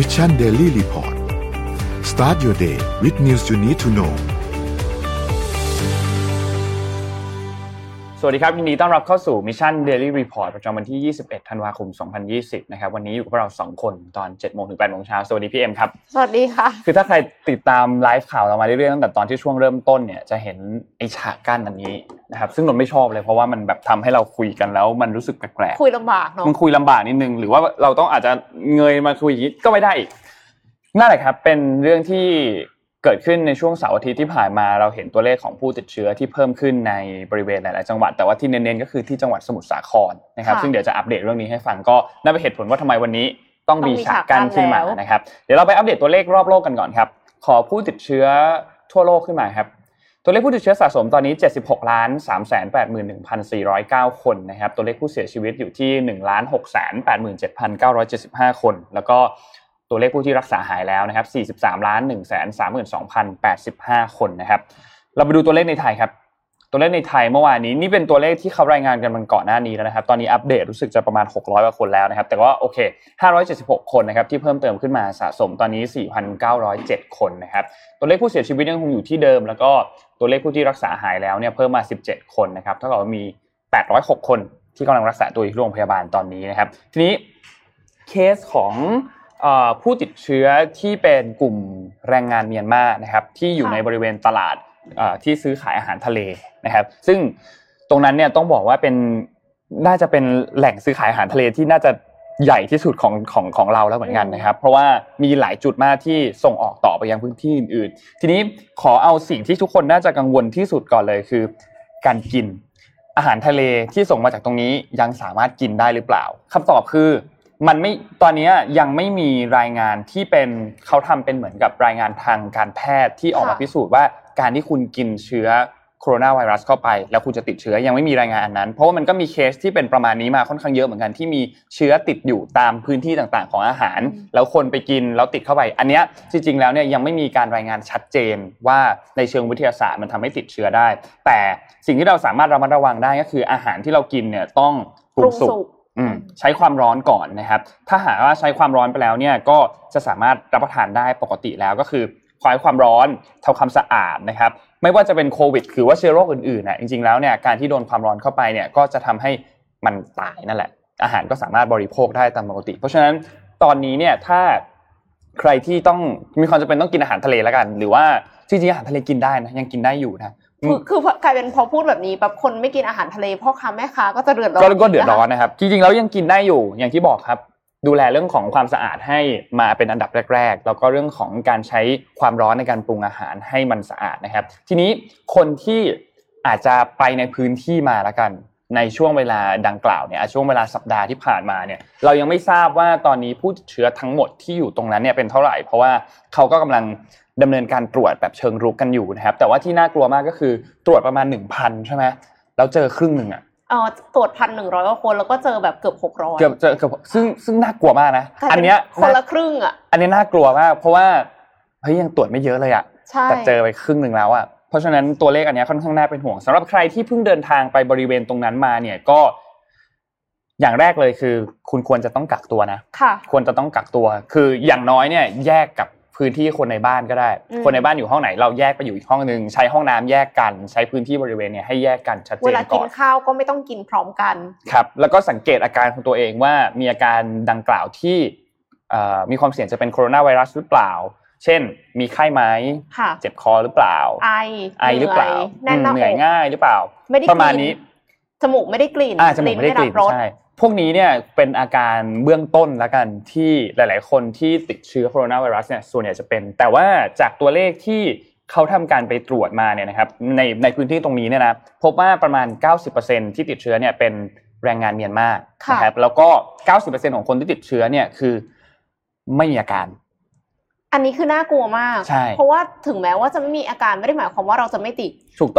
Wichan Daily Report Start your day with news you need to know สวัสดีครับยินดีต้อนรับเข้าสู่ Mission Daily Report ประจำวันที่21ธันวาคม2020นะครับวันนี้อยู่กับเรา2คนตอน 7:00 นถึง 8:00 นสวัสดีพี่เอ็มครับสวัสดีค่ะคือถ้าใครติดตามไลฟ์ข่าวเรามาเรื่อยๆตั้งแต่ตอนที่ช่วงเริ่มต้นเนี่ยจะเห็นไอ้ฉากกั้นอันนี้นะครับซึ่งนนไม่ชอบเลยเพราะว่ามันแบบทำให้เราคุยกันแล้วมันรู้สึกแปลกๆคุยลำบากเนาะมันคุยลำบากนิดนึงหรือว่าเราต้องอาจจะเงยมาคุยอย่างงี้ก็ไม่ได้อีกนั่นแหละครับเป็นเรื่องที่เกิดขึ้นในช่วงเสาร์อาทิตย์ที่ผ่านมาเราเห็นตัวเลขของผู้ติดเชื้อที่เพิ่มขึ้นในบริเวณหลายๆจังหวัดแต่ว่าที่เน้นๆก็คือที่จังหวัดสมุทรสาครนะครับซึ่งเดี๋ยวจะอัปเดตเรื่องนี้ให้ฟังก็น่าเป็นเหตุผลว่าทำไมวันนี้ต้องมีฉากกั้นขึ้นมานะครับเดี๋ยวเราไปอัปเดตตัวเลขรอบโลกกันก่อนครับขอผู้ติดเชื้อทั่วโลกขึ้นมาครับตัวเลขผู้ติดเชื้อสะสมตอนนี้ 76,381,409 คนนะครับตัวเลขผู้เสียชีวิตอยู่ที่ 1,687,975 คนแล้วก็ตัวเลขผู้ที่รักษาหายแล้วนะครับ 43,132,085 คนนะครับเราไปดูตัวเลขในไทยครับตัวเลขในไทยเมื่อวานนี้นี่เป็นตัวเลขที่เขารายงานกันมันก่อนหน้านี้แล้วนะครับตอนนี้อัปเดตรู้สึกจะประมาณ600กว่าคนแล้วนะครับแต่ว่าโอเค576คนนะครับที่เพิ่มเติมขึ้นมาสะสมตอนนี้ 4,907 คนนะครับตัวเลขผู้เสียชีวิตยังคงอยู่ที่เดิมแล้วก็ตัวเลขผู้ที่รักษาหายแล้วเนี่ยเพิ่มมา17คนนะครับเท่ากับว่ามี806คนที่กำลังรักษาตัวอยู่ที่โรงพยาบาลตอนนี้นะครับทีนี้เคสของผู้ติดเชื้อที่เป็นกลุ่มแรงงานเมียนมานะครับที่อยู่ในบริเวณตลาดที่ซื้อขายอาหารทะเลนะครับซึ่งตรงนั้นเนี่ยต้องบอกว่าเป็นน่าจะเป็นแหล่งซื้อขายอาหารทะเลที่น่าจะใหญ่ที่สุดของเราแล้วเหมือนกันนะครับเพราะว่ามีหลายจุดมากที่ส่งออกต่อไปยังพื้นที่อื่นๆทีนี้ขอเอาสิ่งที่ทุกคนน่าจะกังวลที่สุดก่อนเลยคือการกินอาหารทะเลที่ส่งมาจากตรงนี้ยังสามารถกินได้หรือเปล่าคำตอบคือมันไม่ตอนนี้ยังไม่มีรายงานที่เป็นเขาทำเป็นเหมือนกับรายงานทางการแพทย์ที่ออกมาพิสูจน์ว่าการที่คุณกินเชื้อโคโรนาไวรัสเข้าไปแล้วคุณจะติดเชื้อยังไม่มีรายงานอันนั้นเพราะว่ามันก็มีเคสที่เป็นประมาณนี้มาค่อนข้างเยอะเหมือนกันที่มีเชื้อติดอยู่ตามพื้นที่ต่างๆของอาหารแล้วคนไปกินแล้วติดเข้าไปอันนี้จริงๆแล้วเนี่ยยังไม่มีการรายงานชัดเจนว่าในเชิงวิทยาศาสตร์มันทำให้ติดเชื้อได้แต่สิ่งที่เราสามารถระมัดระวังได้ก็คืออาหารที่เรากินเนี่ยต้องปรุงสุกใช้ความร้อนก่อนนะครับถ้าหากว่าใช้ความร้อนไปแล้วเนี่ยก็จะสามารถรับประทานได้ปกติแล้วก็คือคลายความร้อนทำความสะอาดนะครับไม่ว่าจะเป็นโควิดหรือว่าเชื้อโรคอื่นๆนะจริงๆแล้วเนี่ยการที่โดนความร้อนเข้าไปเนี่ยก็จะทำให้มันตายนั่นแหละอาหารก็สามารถบริโภคได้ตามปกติเพราะฉะนั้นตอนนี้เนี่ยถ้าใครที่ต้องมีความจำเป็นต้องกินอาหารทะเลแล้วกันหรือว่าจริงๆอาหารทะเลกินได้นะยังกินได้อยู่นะคือกลายเป็นพอพูดแบบนี้แบบคนไม่กินอาหารทะเลพ่อค้าแม่ค้าก็จะเดือดร้อนก็เดือดร้อนนะครับจริงๆแล้วยังกินได้อยู่อย่างที่บอกครับดูแลเรื่องของความสะอาดให้มาเป็นอันดับแรกๆแล้วก็เรื่องของการใช้ความร้อนในการปรุงอาหารให้มันสะอาดนะครับทีนี้คนที่อาจจะไปในพื้นที่มาแล้วกันในช่วงเวลาดังกล่าวเนี่ยช่วงเวลาสัปดาห์ที่ผ่านมาเนี่ยเรายังไม่ทราบว่าตอนนี้ผู้ติดเชื้อทั้งหมดที่อยู่ตรงนั้นเนี่ยเป็นเท่าไหร่เพราะว่าเขาก็กำลังดำเนินการตรวจแบบเชิงรุกกันอยู่นะครับแต่ว่าที่น่ากลัวมากก็คือตรวจประมาณ 1,000 ใช่ไหมแล้วเจอครึ่งหนึ่งตรวจ 1,100 กว่าคนแล้วก็เจอแบบเกือบ600เกือบซึ่งน่ากลัวมากนะอันเนี้ยคนละครึ่งอันนี้น่ากลัวมากเพราะว่าเฮ้ยยังตรวจไม่เยอะเลยแต่เจอไปครึ่งหนึ่งแล้วเพราะฉะนั้นตัวเลขอันนี้ค่อนข้างน่าเป็นห่วงสำหรับใครที่เพิ่งเดินทางไปบริเวณตรงนั้นมาเนี่ยก็อย่างแรกเลยคือคุณควรจะต้องกักตัวนะควรจะต้องกักตัวคืออย่างน้อยเนี่ยแยกกับพื้นที่คนในบ้านก็ได้คนในบ้านอยู่ห้องไหนเราแยกไปอยู่อีกห้องนึงใช้ห้องน้ำแยกกันใช้พื้นที่บริเวณเนี่ยให้แยกกันชัดเจนก่อนเวลากินข้าวก็ไม่ต้องกินพร้อมกันครับแล้วก็สังเกตอาการของตัวเองว่ามีอาการดังกล่าวที่มีความเสี่ยงจะเป็นโคโรนาไวรัสหรือเปล่าเช่นมีไข้ไหมเจ็บคอหรือเปล่าไอหรือเปล่าเหนื่อยง่ายหรือเปล่าประมาณนี้จมูกไม่ได้กลิ่นจมูกไม่ได้กลิ่นใช่พวกนี้เนี่ยเป็นอาการเบื้องต้นแล้วกันที่หลายๆคนที่ติดเชื้อโคโรนาไวรัสเนี่ยส่วนใหญ่จะเป็นแต่ว่าจากตัวเลขที่เขาทำการไปตรวจมาเนี่ยนะครับในพื้นที่ตรงนี้เนี่ยนะพบว่าประมาณ 90% ที่ติดเชื้อเนี่ยเป็นแรงงานเมียนมานะครับแล้วก็ 90% ของคนที่ติดเชื้อเนี่ยคือไม่มีอาการอันนี้คือน่ากลัวมากเพราะว่าถึงแม้ว่าจะไม่มีอาการไม่ได้หมายความว่าเราจะไม่ติด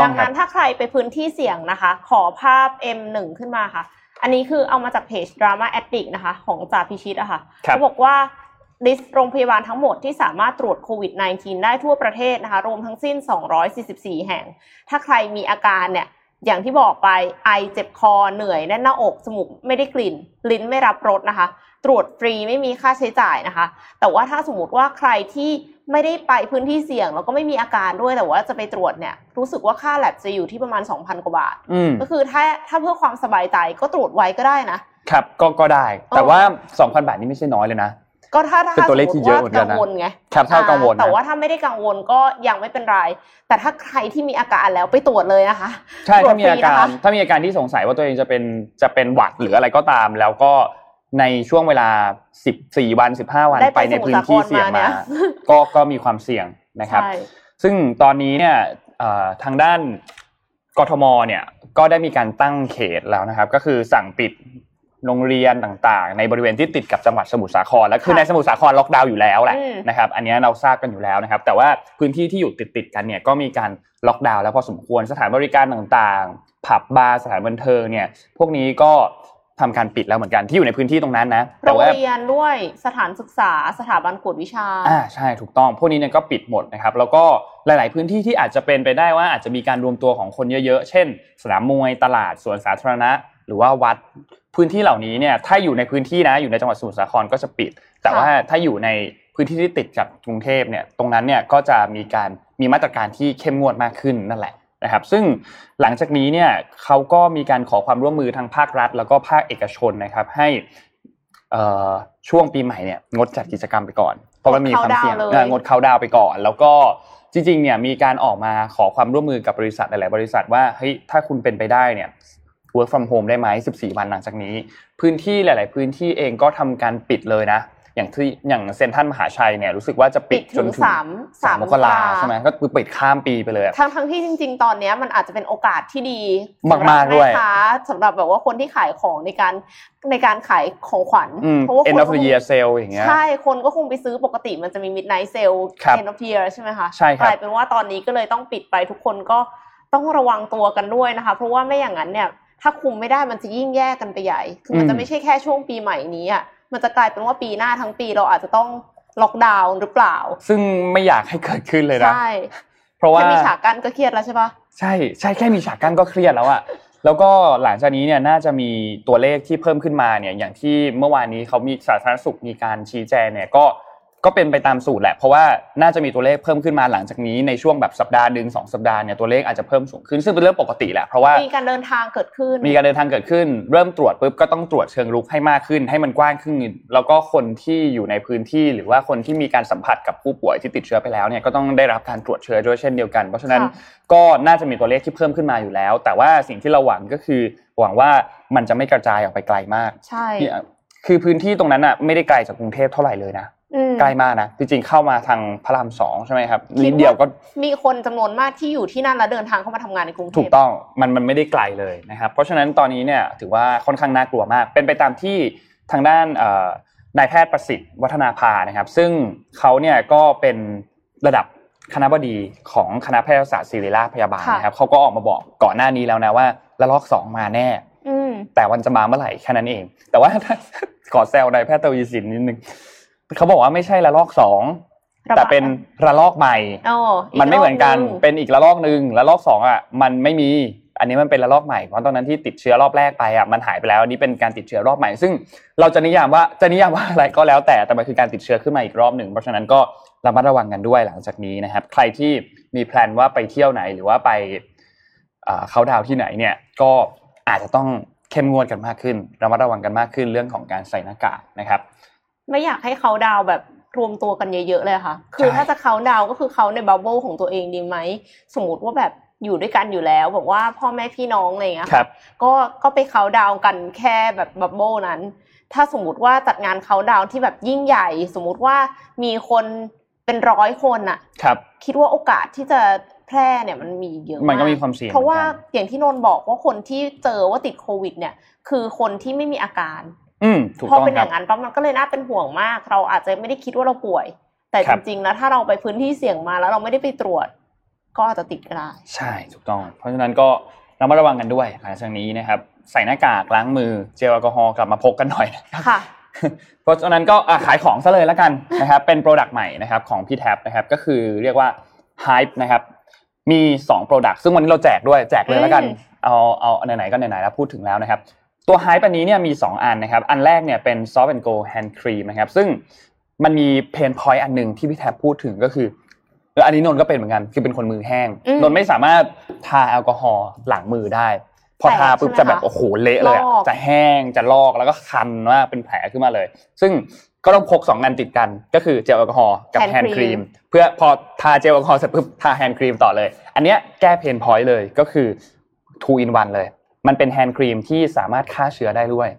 ดังนั้นถ้าใครไปพื้นที่เสี่ยงนะคะขอภาพ M1 ขึ้นมาค่ะอันนี้คือเอามาจากเพจ Drama Attic นะคะของจ่าพิชิตค่ะเขาบอกว่าลิสต์โรงพยาบาลทั้งหมดที่สามารถตรวจโควิด -19 ได้ทั่วประเทศนะคะรวมทั้งสิ้น244แห่งถ้าใครมีอาการเนี่ย อย่างที่บอกไปไอเจ็บคอเหนื่อยแน่นหน้าอกจมูกไม่ได้กลิ่นลิ้นไม่รับรสนะคะตรวจฟรีไม่มีค่าใช้จ่ายนะคะแต่ว่าถ้าสมมติว่าใครที่ไม่ได้ไปพื้นที่เสี่ยงแล้วก็ไม่มีอาการด้วยแต่ว่าจะไปตรวจเนี่ยรู้สึกว่าค่าแลบจะอยู่ที่ประมาณ 2,000 กว่าบาทก็คือถ้าเพื่อความสบายใจก็ตรวจไว้ก็ได้นะครับก็ได้แต่ว่า 2,000 บาทนี่ไม่ใช่น้อยเลยนะก็ถ้าสมมติว่ากังวลไงครับถ้ากังวลแต่ว่าถ้าไม่ได้กังวลก็ยังไม่เป็นไรแต่ถ้าใครที่มีอาการแล้วไปตรวจเลยนะคะใช่ถ้ามีอาการที่สงสัยว่าตัวเองจะเป็นหวัดหรืออะไรก็ตามแล้วก็ในช่วงเวลา14วัน15วันไปในพื้นที่เสี่ยงมาก็มีความเสี่ยงนะครับซึ่งตอนนี้เนี่ยทางด้านกทมเนี่ยก็ได้มีการตั้งเขตแล้วนะครับก็คือสั่งปิดโรงเรียนต่างๆในบริเวณที่ติดกับจังหวัดสมุทรสาครและคือในสมุทรสาครล็อกดาวน์อยู่แล้วแหละนะครับอันนี้เราทราบกันอยู่แล้วนะครับแต่ว่าพื้นที่ที่อยู่ติดกันเนี่ยก็มีการล็อกดาวน์แล้วพอสมควรสถานบริการต่างๆผับบาร์สถานบันเทิงเนี่ยพวกนี้ก็ทำการปิดแล้วเหมือนกันที่อยู่ในพื้นที่ตรงนั้นนะโรงเรียนด้วยสถานศึกษาสถาบันกวดวิชาใช่ถูกต้องพวกนี้เนี่ยก็ปิดหมดนะครับแล้วก็หลายๆพื้นที่ที่อาจจะเป็นไปได้ว่าอาจจะมีการรวมตัวของคนเยอะๆเช่นสนามมวยตลาดสวนสาธารณะหรือว่าวัดพื้นที่เหล่านี้เนี่ยถ้าอยู่ในพื้นที่นะอยู่ในจังหวัดสมุทรสาครก็จะปิดแต่ว่าถ้าอยู่ในพื้นที่ที่ติดกับกรุงเทพเนี่ยตรงนั้นเนี่ยก็จะมีมาตรการที่เข้มงวดมากขึ้นนั่นแหละนะครับซึ่งหลังจากนี้เนี่ยเขาก็มีการขอความร่วมมือทางภาครัฐแล้วก็ภาคเอกชนนะครับให้ช่วงปีใหม่เนี่ยงดจัดกิจกรรมไปก่อนเพราะมันมีความเสี่ยงงดเข้าดาวไปก่อนแล้วก็จริงๆเนี่ยมีการออกมาขอความร่วมมือกับบริษัทหลายๆบริษัทว่าเฮ้ยถ้าคุณเป็นไปได้เนี่ยwork from home ได้ไหม14วันหลังจากนี้พื้นที่หลายๆพื้นที่เองก็ทำการปิดเลยนะอย่างเซ็นทรัลมหาชัยเนี่ยรู้สึกว่าจะปิดจนถึง3มกราคมใช่ไหมก็คือปิดข้ามปีไปเลยทั้งที่จริงๆตอนนี้มันอาจจะเป็นโอกาสที่ดีมากๆด้วยนะคะสำหรับแบบว่าคนที่ขายของในการขายของขวัญเพราะว่า end of the year sale อย่างเงี้ยใช่คนก็คงไปซื้อปกติมันจะมี midnight sale end of the year ใช่ไหมคะกลายเป็นว่าตอนนี้ก็เลยต้องปิดไปทุกคนก็ต้องระวังตัวกันด้วยนะคะเพราะว่าไม่อย่างนั้นเนี่ยถ้าคุมไม่ได้มันจะยิ่งแย่กันไปใหญ่คือมันจะไม่ใช่แค่ช่วงปีใหม่นี้อ่ะมันจะกลายเป็นว่าปีหน้าทั้งปีเราอาจจะต้องล็อกดาวน์หรือเปล่าซึ่งไม่อยากให้เกิดขึ้นเลยนะใช่เพราะว่าแค่มีฉากกั้นก็เครียดแล้วใช่ปะใช่แค่มีฉากกั้นก็เครียดแล้วอ่ะแล้วก็หลังจากนี้เนี่ยน่าจะมีตัวเลขที่เพิ่มขึ้นมาเนี่ยอย่างที่เมื่อวานนี้เขามีสาธารณสุขมีการชี้แจงเนี่ยก็เป็นไปตามสูตรแหละเพราะว่าน่าจะมีตัวเลขเพิ่มขึ้นมาหลังจากนี้ในช่วงแบบสัปดาห์นึง2สัปดาห์เนี่ยตัวเลขอาจจะเพิ่มสูงขึ้นซึ่งเป็นเรื่องปกติแหละเพราะว่ามีการเดินทางเกิดขึ้นเริ่มตรวจปุ๊บก็ต้องตรวจเชิงรุกให้มากขึ้นให้มันกว้างขึ้นแล้วก็คนที่อยู่ในพื้นที่หรือว่าคนที่มีการสัมผัสกับผู้ป่วยที่ติดเชื้อไปแล้วเนี่ยก็ต้องได้รับการตรวจเชื้อด้วยเช่นเดียวกันเพราะฉะนั้นก็น่าจะมีตัวเลขที่เพิ่มขึ้นมาอยู่แล้วแต่ว่าสิ่งที่เราหวังก็คือหวังว่ามันจะไม่กระจายออกไปไกลมากใช่คือพื้นที่ตรงนั้นน่ะไม่ได้ไกลจากกรุงเทพเท่าไหร่เลยนะใกล้มากนะจริงๆเข้ามาทางพระราม2ใช่ไหมครับนิดเดียวก็มีคนจำนวนมากที่อยู่ที่นั่นแล้วเดินทางเข้ามาทำงานในกรุงเทพถูกต้องมันไม่ได้ไกลเลยนะครับเพราะฉะนั้นตอนนี้เนี่ยถือว่าค่อนข้างน่ากลัวมากเป็นไปตามที่ทางด้านนายแพทย์ประสิทธิ์วัฒนาภานะครับซึ่งเขาเนี่ยก็เป็นระดับคณบดีของคณะแพทยศาสตร์ศิริราชพยาบาลนะครับเขาก็ออกมาบอกก่อนหน้านี้แล้วนะว่าระลอก2มาแน่แต่วันจะมาเมื่อไหร่แค่นั้นเองแต่ว่าขอแซวนายแพทย์ตวีสินนิดนึงเขาบอกว่าไม่ใช่ระลอก2แต่เป็นระลอกใหม่มันไม่เหมือนกันเป็นอีกระลอกนึงระลอก2อ่ะมันไม่มีอันนี้มันเป็นระลอกใหม่เพราะตอนนั้นที่ติดเชื้อรอบแรกไปอ่ะมันหายไปแล้วอันนี้เป็นการติดเชื้อรอบใหม่ซึ่งเราจะนิยามว่าอะไรก็แล้วแต่มันคือการติดเชื้อขึ้นมาอีกรอบนึงเพราะฉะนั้นก็ระมัดระวังกันด้วยหลังจากนี้นะครับใครที่มีแพลนว่าไปเที่ยวไหนหรือว่าไปเข้าดาวที่ไหนเนี่ยก็อาจจะต้องเข้มงวดกันมากขึ้นระมัดระวังกันมากขึ้นเรื่องของการใส่หน้ากากนะครับไม่อยากให้เขาดาวแบบรวมตัวกันเยอะๆเลยค่ะคือถ้าจะเขาดาวก็คือเขาในบับเบิ้ลของตัวเองดีไหมสมมติว่าแบบอยู่ด้วยกันอยู่แล้วบอกว่าพ่อแม่พี่น้องอะไรอย่างเงี้ยก็ไปเขาดาวกันแค่แบบบับเบิ้ลนั้นถ้าสมมติว่าจัดงานเขาดาวที่แบบยิ่งใหญ่สมมติว่ามีคนเป็น100คนอ่ะคิดว่าโอกาสที่จะแพร่เนี่ยมันมีเยอะมันก็มีความเสี่ยงเพราะว่าอย่างที่นนท์บอกว่าคนที่เจอว่าติดโควิดเนี่ยคือคนที่ไม่มีอาการพอเป็นอย่างนั้นปั๊บมันก็เลยน่าเป็นห่วงมากเราอาจจะไม่ได้คิดว่าเราป่วยแต่จริงๆนะถ้าเราไปพื้นที่เสี่ยงมาแล้วเราไม่ได้ไปตรวจก็อาจจะติดก็ได้ใช่ถูกต้องเพราะฉะนั้นก็ระมัดระวังกันด้วยหลังจากนี้นะครับใส่หน้ากากล้างมือเจลแอลกอฮอล์กลับมาพกกันหน่อยค่ะเพราะฉะนั้นก็ขายของซะเลยละกันนะครับเป็นโปรดักต์ใหม่นะครับของพี่แท็บนะครับก็คือเรียกว่า Hype นะครับมี2โปรดักต์ซึ่งวันนี้เราแจกด้วยแจกเลยละกัน เอาไหนๆก็ไหนๆแล้วพูดถึงแล้วนะครับตัวไฮป์อันนี้เนี่ยมี2อันนะครับอันแรกเนี่ยเป็น Soft and Go Hand Cream นะครับซึ่งมันมีเพนพอยต์อันนึงที่พี่แทบพูดถึงก็คืออันนี้นนก็เป็นเหมือนกันคือเป็นคนมือแห้งนนไม่สามารถทาแอลกอฮอล์หลังมือได้พอทาปุ๊บจะแบบโอ้โหเละเลยจะแห้งจะลอกแล้วก็คันว่าเป็นแผลขึ้นมาเลยซึ่งก็ต้องพก2อันติดกันก็คือเจลแอลกอฮอล์กับแฮนด์ครีมเพื่อพอทาเจลแอลกอฮอล์เสร็จปุ๊บทาแฮนด์ครีมต่อเลยอันเนี้ยแก้เพนพอยต์เลยก็คือ2 in 1 เลยมันเป็นแฮนด์ครีมที่สามารถฆ่าเชื้อได้ด้วย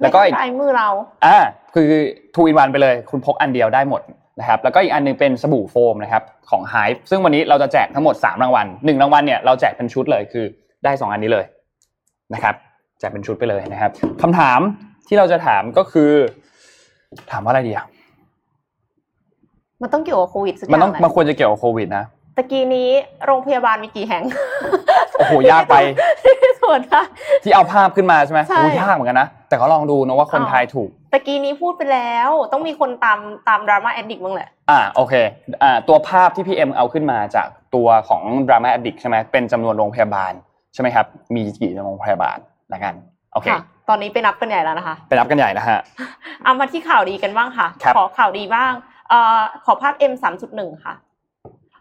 แล้วก็อีกมือเราคือ2 in 1 ไปเลยคุณพกอันเดียวได้หมดนะครับแล้วก็อีกอันนึงเป็นสบู่โฟมนะครับของ Hive ซึ่งวันนี้เราจะแจกทั้งหมด3รางวัล1รางวัลเนี่ยเราแจกเป็นชุดเลยคือได้2อันนี้เลยนะครับแจกเป็นชุดไปเลยนะครับคำถามที่เราจะถามก็คือถามว่าอะไรดีอ่ะมันต้องเกี่ยวกับโควิดสักอย่างมันต้องมันควรจะเกี่ยวกับโควิดนะตะกี้นี้โรงพยาบาลมีกี่แห่งโอ้โหยากไปส่วนค่ะที่เอาภาพขึ้นมาใช่มั้ยโหยากเหมือนกันนะแต่ก็ลองดูนะว่าคนไทยถูกตะกี้นี้พูดไปแล้วต้องมีคนตาม Drama Attic บ้างแหละโอเคตัวภาพที่พี่เอ็มเอาขึ้นมาจากตัวของ Drama Attic ใช่มั้ยเป็นจำนวนโรงพยาบาลใช่มั้ยครับมีกี่โรงพยาบาลละกันโอเคตอนนี้ไปนับกันใหญ่แล้วนะคะไปนับกันใหญ่นะฮะเอามาที่ข่าวดีกันบ้างค่ะขอข่าวดีบ้างขอภาพ M 3.1 ค่ะ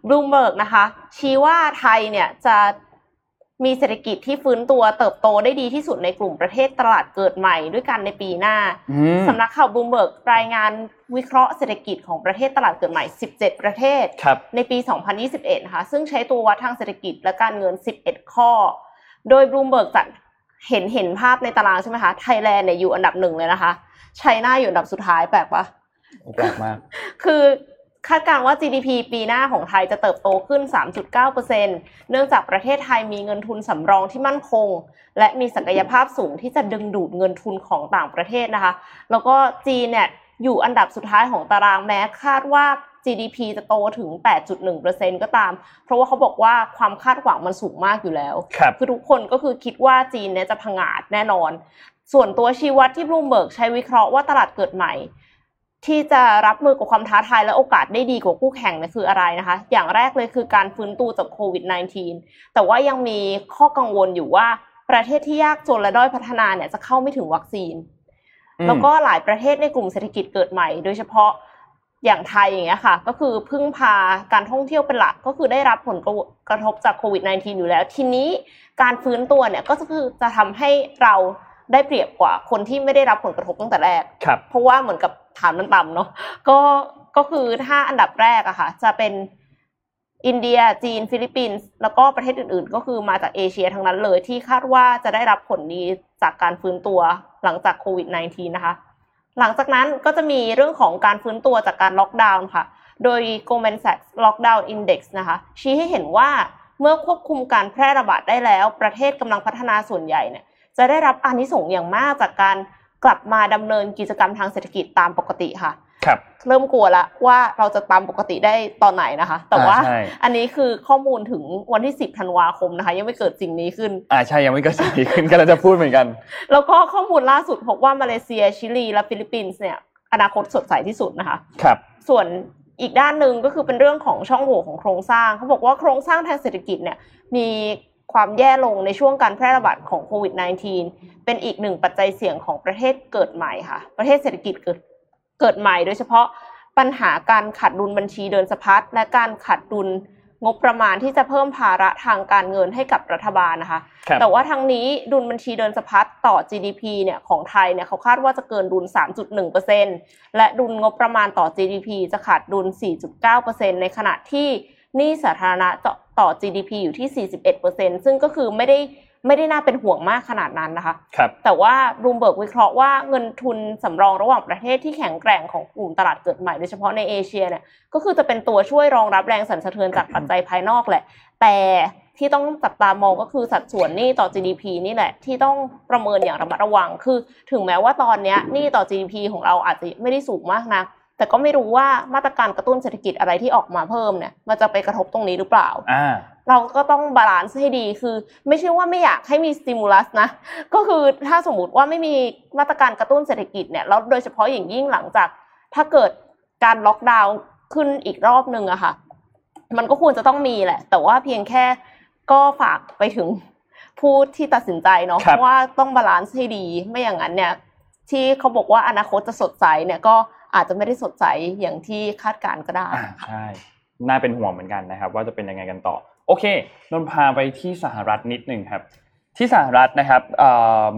Bloomberg นะคะชี้ว่าไทยเนี่ยจะมีเศรษฐกิจที่ฟื้นตัวเติบโตได้ดีที่สุดในกลุ่มประเทศตลาดเกิดใหม่ด้วยกันในปีหน้าสำนักข่าว Bloomberg รายงานวิเคราะห์เศรษฐกิจของประเทศตลาดเกิดใหม่17ประเทศในปี2021นะคะซึ่งใช้ตัววัดทางเศรษฐกิจและการเงิน11ข้อโดย Bloomberg จัดเห็นภาพในตารางใช่ไหมคะไทยแลนด์เนี่ยอยู่อันดับ1เลยนะคะไชน่าอยู่อันดับสุดท้ายแปลกปะแปลกมากคือคาดการณ์ว่า GDP ปีหน้าของไทยจะเติบโตขึ้น 3.9% เนื่องจากประเทศไทยมีเงินทุนสำรองที่มั่นคงและมีศักยภาพสูงที่จะดึงดูดเงินทุนของต่างประเทศนะคะแล้วก็จีนเนี่ยอยู่อันดับสุดท้ายของตารางแม้คาดว่า GDP จะโตถึง 8.1% ก็ตามเพราะว่าเขาบอกว่าความคาดหวังมันสูงมากอยู่แล้วคือทุกคนก็คือคิดว่าจีนเนี่ยจะผงาดแน่นอนส่วนตัวชี้วัดที่ Bloomberg ใช้วิเคราะห์ว่าตลาดเกิดใหม่ที่จะรับมือกับความท้าทายและโอกาสได้ดีกว่าคู่แข่งเนี่ยคืออะไรนะคะอย่างแรกเลยคือการฟื้นตัวจากโควิด -19 แต่ว่ายังมีข้อกังวลอยู่ว่าประเทศที่ยากจนและด้อยพัฒนาเนี่ยจะเข้าไม่ถึงวัคซีนแล้วก็หลายประเทศในกลุ่มเศรษฐกิจเกิดใหม่โดยเฉพาะอย่างไทยอย่างเงี้ยค่ะก็คือพึ่งพาการท่องเที่ยวเป็นหลักก็คือได้รับผลกระทบจากโควิด -19 อยู่แล้วทีนี้การฟื้นตัวเนี่ยก็คือจะทำให้เราได้เปรียบกว่าคนที่ไม่ได้รับผลกระทบตั้งแต่แรกเพราะว่าเหมือนกับฐานมันต่ำเนาะก็คือถ้าอันดับแรกอะค่ะจะเป็นอินเดียจีนฟิลิปปินส์แล้วก็ประเทศอื่นๆก็คือมาจากเอเชียทั้งนั้นเลยที่คาดว่าจะได้รับผลดีจากการฟื้นตัวหลังจากโควิด -19 นะคะหลังจากนั้นก็จะมีเรื่องของการฟื้นตัวจากการล็อกดาวน์ค่ะโดย Goldman Sachs Lockdown Index นะคะชี้ให้เห็นว่าเมื่อควบคุมการแพร่ระบาดได้แล้วประเทศกำลังพัฒนาส่วนใหญ่เนี่ยจะได้รับอานิสงส์อย่างมากจากการกลับมาดำเนินกิจกรรมทางเศรษฐกิจตามปกติค่ะครับเริ่มกลัวละว่าเราจะตามปกติได้ตอนไหนนะคะแต่ว่าอันนี้คือข้อมูลถึงวันที่10ธันวาคมนะคะยังไม่เกิดสิ่งนี้ขึ้นใช่ยังไม่เกิดสิ่งนี้ขึ้นก็เราจะพูดเหมือนกันแล้วก็ข้อมูลล่าสุดพบว่ามาเลเซียชิลีและฟิลิปปินส์เนี่ยอนาคตสดใสที่สุดนะคะครับส่วนอีกด้านนึงก็คือเป็นเรื่องของช่องโหว่ของโครงสร้างเขาบอกว่าโครงสร้างทางเศรษฐกิจเนี่ยมีความแย่ลงในช่วงการแพร่ระบาดของโควิด -19 เป็นอีกหนึ่งปัจจัยเสี่ยงของประเทศเกิดใหม่ค่ะประเทศเศรษฐกิจเกิดใหม่โดยเฉพาะปัญหาการขาดดุลบัญชีเดินสะพัดและการขาดดุลงบประมาณที่จะเพิ่มภาระทางการเงินให้กับรัฐบาลนะคะแต่ว่าทั้งนี้ดุลบัญชีเดินสะพัดต่อ GDP เนี่ยของไทยเนี่ยเขาคาดว่าจะเกินดุล 3.1% และดุลงบประมาณต่อ GDP จะขาดดุล 4.9% ในขณะที่หนี้สาธารณะต่อ GDP อยู่ที่ 41% ซึ่งก็คือไม่ได้น่าเป็นห่วงมากขนาดนั้นนะคะแต่ว่า Bloomberg วิเคราะห์ว่าเงินทุนสำรองระหว่างประเทศที่แข็งแกร่งของกลุ่มตลาดเกิดใหม่โดยเฉพาะในเอเชียเนี่ยก็คือจะเป็นตัวช่วยรองรับแรงสั่นสะเทือนจากปัจจัยภายนอกแหละแต่ที่ต้องจับตามองก็คือสัดส่วนหนี้ต่อ GDP นี่แหละที่ต้องประเมินอย่างระมัดระวังคือถึงแม้ว่าตอนนี้หนี้ต่อ GDP ของเราอาจจะไม่ได้สูงมากนักแต่ก็ไม่รู้ว่ามาตรการกระตุ้นเศรษฐกิจอะไรที่ออกมาเพิ่มเนี่ยมันจะไปกระทบตรงนี้หรือเปล่าเราก็ต้องบาลานซ์ให้ดีคือไม่ใช่ว่าไม่อยากให้มีสติมูลัสนะก็คือถ้าสมมุติว่าไม่มีมาตรการกระตุ้นเศรษฐกิจเนี่ยแล้วโดยเฉพาะอย่างยิ่งหลังจากถ้าเกิดการล็อกดาวน์ขึ้นอีกรอบนึงอะค่ะมันก็ควรจะต้องมีแหละแต่ว่าเพียงแค่ ก็ฝากไปถึงผู้ที่ตัดสินใจเนาะว่าต้องบาลานซ์ให้ดีไม่อย่างนั้นเนี่ยที่เขาบอกว่าอนาคตจะสดใสเนี่ยก็อาจจะไม่ได้สดใสอย่างที่คาดการณ์ก็ได้ใช่น่าเป็นห่วงเหมือนกันนะครับว่าจะเป็นยังไงกันต่อโอเคนนท์พาไปที่สหรัฐนิดนึงครับที่สหรัฐนะครับ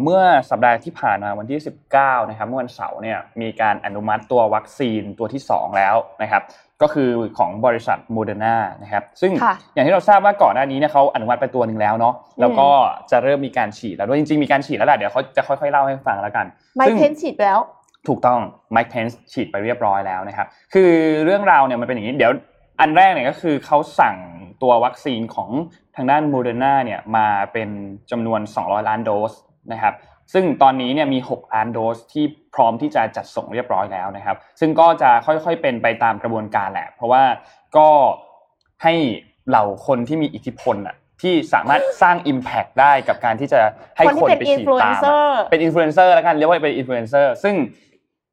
เมื่อสัปดาห์ที่ผ่านมาวันที่19นะครับเมื่อวันเสาร์เนี่ยมีการอนุมัติตัววัคซีนตัวที่2แล้วนะครับก็คือของบริษัท Moderna นะครับซึ่งอย่างที่เราทราบว่าก่อนหน้านี้เนี่ยเค้าอนุมัติไปตัวนึงแล้วเนาะแล้วก็จะเริ่มมีการฉีดแล้วด้วยจริงๆมีการฉีดแล้วล่ะเดี๋ยวเค้าจะค่อยๆเล่าให้ฟังแล้วกันซึ่งฉีดแล้วถูกต้อง Mike Pence ฉีดไปเรียบร้อยแล้วนะครับคือเรื่องราวเนี่ยมันเป็นอย่างงี้เดี๋ยวอันแรกเนี่ยก็คือเค้าสั่งตัววัคซีนของทางด้าน Moderna เนี่ยมาเป็นจำนวน200ล้านโดสนะครับซึ่งตอนนี้เนี่ยมี6ล้านโดสที่พร้อมที่จะจัดส่งเรียบร้อยแล้วนะครับซึ่งก็จะค่อยๆเป็นไปตามกระบวนการแหละเพราะว่าก็ให้เหล่าคนที่มีอิทธิพลน่ะที่สามารถสร้าง impact ได้กับการที่จะให้คนไปฉีดตามเป็นอินฟลูเอนเซอร์แล้วกันเรียกว่าเป็นอินฟลูเอนเซอร์ซึ่ง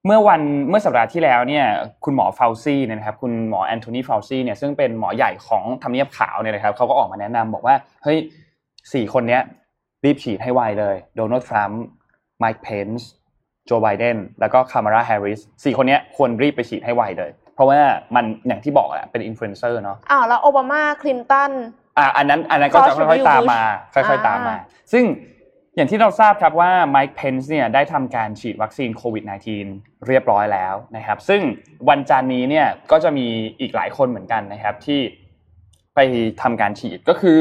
เมื่อสัปดาห์ที่แล้วเนี่ยคุณหมอฟาวซี่นะครับคุณหมอแอนโทนีฟาวซี่เนี่ยซึ่งเป็นหมอใหญ่ของทำเนียบขาวเนี่ยนะครับเขาก็ออกมาแนะนำบอกว่าเฮ้ย4คนเนี้ยรีบฉีดให้ไวเลยโดนัลด์ทรัมป์ไมค์เพนซ์โจไบเดนแล้วก็คามาราแฮร์ริส4คนเนี้ยควรรีบไปฉีดให้ไวเลยเพราะว่ามันอย่างที่บอกแหละเป็นอินฟลูเอนเซอร์เนาะแล้วโอบามาคลินตันอันนั้นก็จะค่อยๆตามมาค่อยๆตามมาซึ่งอย่างที่เราทราบครับว่าไมค์เพนซ์เนี่ยได้ทำการฉีดวัคซีนโควิด -19 เรียบร้อยแล้วนะครับซึ่งวันจันทร์นี้เนี่ยก็จะมีอีกหลายคนเหมือนกันนะครับที่ไปทำการฉีดก็คือ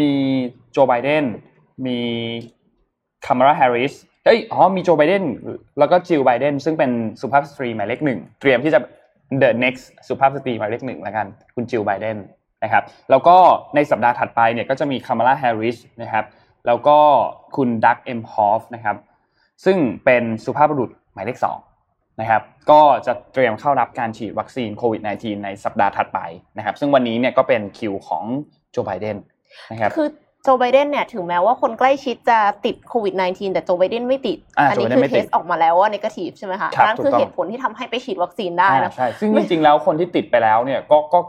มีโจไบเดนมีคามาราแฮร์ริสมีโจไบเดนแล้วก็จิลไบเดนซึ่งเป็นสุภาพสตรีหมายเลข1เตรียมที่จะ The Next สุภาพสตรีหมายเลข1ละกันคุณจิลไบเดนนะครับแล้วก็ในสัปดาห์ถัดไปเนี่ยก็จะมีคามาราแฮร์ริสนะครับแล้วก็คุณดักเอ็มฮอฟนะครับซึ่งเป็นสุภาพบุรุษหมายเลข2นะครับก็จะเตรียมเข้ารับการฉีดวัคซีนโควิด -19 ในสัปดาห์ถัดไปนะครับซึ่งวันนี้เนี่ยก็เป็นคิวของโจไบเดนนะครับคือโจไบเดนเนี่ยถึงแม้ว่าคนใกล้ชิดจะติดโควิด -19 แต่โจไบเดนไม่ติดอันนี้คือเทสออกมาแล้วว่าเนกาทีฟใช่มั้ยคะนั่นคือเหตุผลที่ทำให้ไปฉีดวัคซีนได้นะใช่ซึ่งจริงๆแล้วคนที่ติดไปแล้วเนี่ย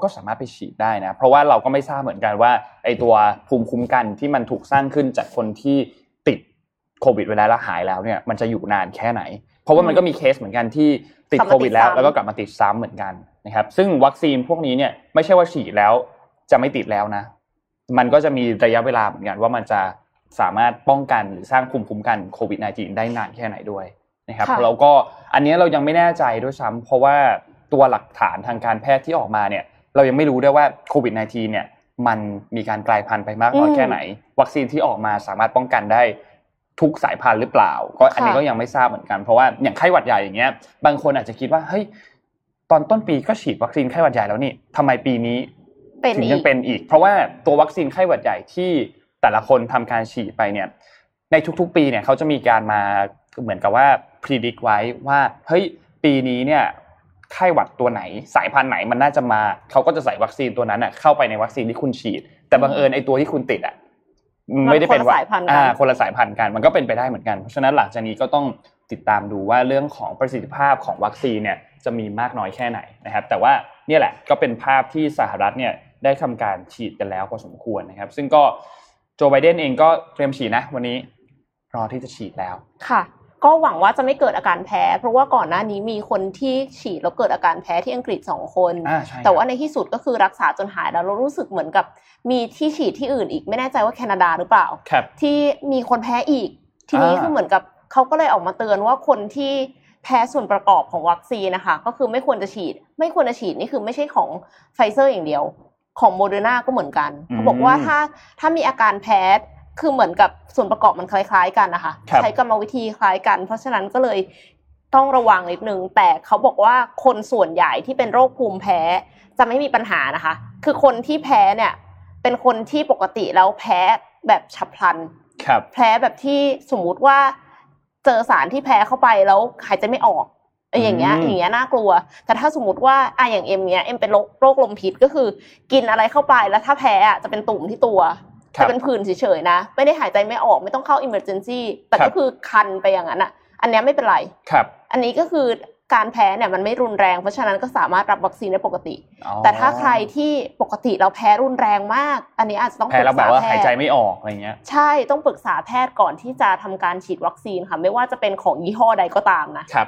ก็สามารถไปฉีดได้นะเพราะว่าเราก็ไม่ทราบเหมือนกันว่าไอ้ตัวภูมิคุ้มกันที่มันถูกสร้างขึ้นจากคนที่ติดโควิดเวลาละหายแล้วเนี่ยมันจะอยู่นานแค่ไหนเพราะว่ามันก็มีเคสเหมือนกันที่ติดโควิดแล้วก็กลับมาติดซ้ำเหมือนกันนะครับซึ่งวัคซีนพวกนี้เนี่ยไม่ใช่ว่าฉีดแล้วจะไม่ติดแล้วนะมันก็จะมีระยะเวลาเหมือนกันว่ามันจะสามารถป้องกันหรือสร้างภูมิคุ้มกันโควิด -19 ได้นานแค่ไหนด้วยนะครับแล้วก็อันนี้เรายังไม่แน่ใจด้วยซ้ำเพราะว่าตัวหลักฐานทางการแพทย์ที่ออกมาเนี่ยเรายังไม่รู้ด้วยว่าโควิด -19 เนี่ยมันมีการกลายพันธุ์ไปมากน้อยแค่ไหนวัคซีนที่ออกมาสามารถป้องกันได้ทุกสายพันธุ์หรือเปล่าก็อันนี้ก็ยังไม่ทราบเหมือนกันเพราะว่าอย่างไข้หวัดใหญ่อย่างเงี้ยบางคนอาจจะคิดว่าเฮ้ยตอนต้นปีก็ฉีดวัคซีนไข้หวัดใหญ่แล้วนี่ทำไมปีนี้ถึงยังเป็นอีกเพราะว่าตัววัคซีนไข้หวัดใหญ่ที่แต่ละคนทำการฉีดไปเนี่ยในทุกๆปีเนี่ยเขาจะมีการมาเหมือนกับว่า predict ไว้ว่าเฮ้ยปีนี้เนี่ยไข้หวัดตัวไหนสายพันธุ์ไหนมันน่าจะมาเขาก็จะใส่วัคซีนตัวนั้นน่ะเข้าไปในวัคซีนที่คุณฉีดแต่บังเอิญไอ้ตัวที่คุณติดอ่ะไม่ได้เป็นว่าคนละสายพันธุ์กันมันก็เป็นไปได้เหมือนกันเพราะฉะนั้นหลังจากนี้ก็ต้องติดตามดูว่าเรื่องของประสิทธิภาพของวัคซีนเนี่ยจะมีมากน้อยแค่ไหนนะครับแต่ว่าเนี่ยแหละก็เป็นภาพที่สหรัฐเนี่ยได้ทำการฉีดกันแล้วพอสมควรนะครับซึ่งก็โจไบเดนเองก็เตรียมฉีดนะวันนี้รอที่จะฉีดแล้วค่ะก็หวังว่าจะไม่เกิดอาการแพ้เพราะว่าก่อนหน้านี้มีคนที่ฉีดแล้วเกิดอาการแพ้ที่อังกฤษ2คนแต่ว่าในที่สุดก็คือรักษาจนหายแล้วรู้สึกเหมือนกับมีที่ฉีดที่อื่นอีกไม่แน่ใจว่าแคนาดาหรือเปล่าที่มีคนแพ้อีกทีนี้คือเหมือนกับเขาก็เลยออกมาเตือนว่าคนที่แพ้ส่วนประกอบของวัคซีนนะคะก็คือไม่ควรจะฉีดนี่คือไม่ใช่ของไฟเซอร์อย่างเดียวของ Moderna ก็เหมือนกันเขาบอกว่าถ้ามีอาการแพ้คือเหมือนกับส่วนประกอบมันคล้ายๆกันนะคะใช้กรรมวิธีคล้ายกันเพราะฉะนั้นก็เลยต้องระวังนิดนึงแต่เขาบอกว่าคนส่วนใหญ่ที่เป็นโรคภูมิแพ้จะไม่มีปัญหานะคะคือคนที่แพ้เนี่ยเป็นคนที่ปกติแล้วแพ้แบบฉับพลันแพ้แบบที่สมมุติว่าเจอสารที่แพ้เข้าไปแล้วหายใจไม่ออกอย่างเงี้ยน่ากลัวแต่ถ้าสมมติว่าอย่างเอ็มเนี้ยเอ็มเป็นโรคลมพิษก็คือกินอะไรเข้าไปแล้วถ้าแพ้อ่ะจะเป็นตุ่มที่ตัวจะเป็นผื่นเฉยๆนะไม่ได้หายใจไม่ออกไม่ต้องเข้า emergency แต่ก็คือคันไปอย่างนั้นอ่ะอันเนี้ยไม่เป็นไรอันนี้ก็คือ การแพ้เนี่ยมันไม่รุนแรงเพราะฉะนั้นก็สามารถรับวัคซีนได้ปกติแต่ถ้าใครที่ปกติเราแพ้รุนแรงมากอันนี้อาจจะต้องปรึกษาแพทย์แล้วแบบว่าหายใจไม่ออกอะไรเงี้ยใช่ต้องปรึกษาแพทย์ก่อนที่จะทำการฉีดวัคซีนค่ะไม่ว่าจะเป็นของยี่ห้อใดก็ตามนะครับ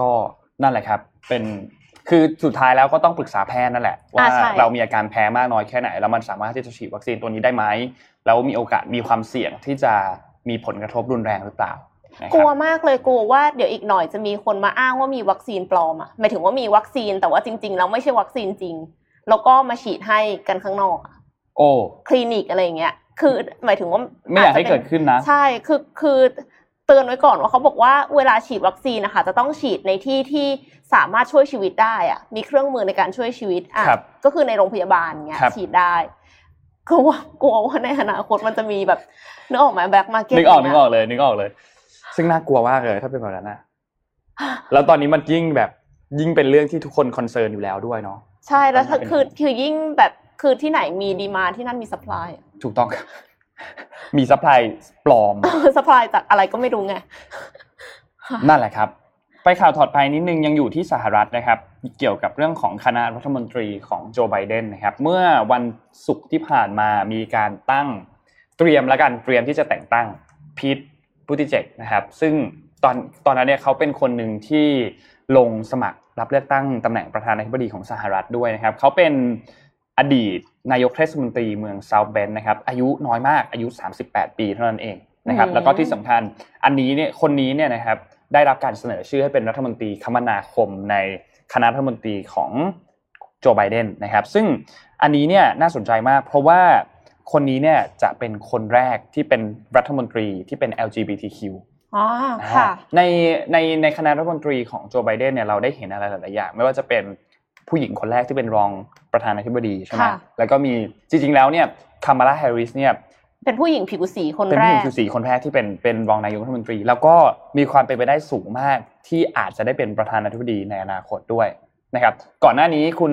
ก็นั่นแหละครับเป็นคือสุดท้ายแล้วก็ต้องปรึกษาแพทย์นั่นแหละว่าเรามีอาการแพ้มากน้อยแค่ไหนแล้วมันสามารถที่จะฉีดวัคซีนตัวนี้ได้ไหมแล้วมีโอกาสมีความเสี่ยงที่จะมีผลกระทบรุนแรงหรือเปล่ากลัวมากเลยกลัวว่าเดี๋ยวอีกหน่อยจะมีคนมาอ้างว่ามีวัคซีนปลอมอ่ะหมายถึงว่ามีวัคซีนแต่ว่าจริงๆแล้วไม่ใช่วัคซีนจริงแล้วก็มาฉีดให้กันข้างนอกโอ้คลินิกอะไรอย่างเงี้ยคือหมายถึงว่าไม่อยากให้เกิดขึ้นนะใช่คือเตือนไว้ก่อนว่าเขาบอกว่าเวลาฉีดวัคซีนนะคะจะต้องฉีดในที่ที่สามารถช่วยชีวิตได้อ่ะมีเครื่องมือในการช่วยชีวิตอ่ะก็คือในโรงพยาบาลเงี้ยฉีดได้คือว่ากลัวว่าในอนาคตมันจะมีแบบนึกออกไหมแบล็คมาร์เก็ตนึกออกเลยซึ่งน่ากลัวมากเลยถ้าเป็นแบบนั้นนะแล้วตอนนี้มันยิ่งเป็นเรื่องที่ทุกคนคอนเซิร์นอยู่แล้วด้วยเนาะใช่แล้วคือยิ่งแบบคือที่ไหนมีดีมานด์ที่นั่นมีซัพพลายถูกต้องครับมีซัพพลายปลอมซัพพลายจากอะไรก็ไม่รู้ไงนั่นแหละครับไปข่าวถอดไปนิดนึงยังอยู่ที่สหรัฐนะครับเกี่ยวกับเรื่องของคณะรัฐมนตรีของโจไบเดนนะครับเมื่อวันศุกร์ที่ผ่านมามีการตั้งเตรียมที่จะแต่งตั้งพีทพุติเจกนะครับซึ่งตอนนั้นเนี่ยเขาเป็นคนหนึ่งที่ลงสมัครรับเลือกตั้งตำแหน่งประธานาธิบดีของสหรัฐด้วยนะครับเขาเป็นอดีตนายกเทศมนตรีเมืองเซาท์เบนด์นะครับอายุน้อยมากอายุ38 ปีเท่านั้นเองนะครับแล้วก็ที่สำคัญอันนี้เนี่ยคนนี้เนี่ยนะครับได้รับการเสนอชื่อให้เป็นรัฐมนตรีคมนาคมในคณะรัฐมนตรีของโจไบเดนนะครับซึ่งอันนี้เนี่ยน่าสนใจมากเพราะว่าคนนี้เนี่ยจะเป็นคนแรกที่เป็นรัฐมนตรีที่เป็น LGBTQ อ๋อค่ะในคณะรัฐมนตรีของโจไบเดนเนี่ยเราได้เห็นอะไรหลายๆอย่างไม่ว่าจะเป็นผู้หญิงคนแรกที่เป็นรองประธานาธิบดีใช่มั้ยแล้วก็มีจริงๆแล้วเนี่ยคามาลาแฮร์ริสเนี่ยเป็นผู้หญิงผิวสีคนแรกที่เป็นรองนายกรัฐมนตรีแล้วก็มีความเป็นไปได้สูงมากที่อาจจะได้เป็นประธานาธิบดีในอนาคตด้วยนะครับก่อนหน้านี้คุณ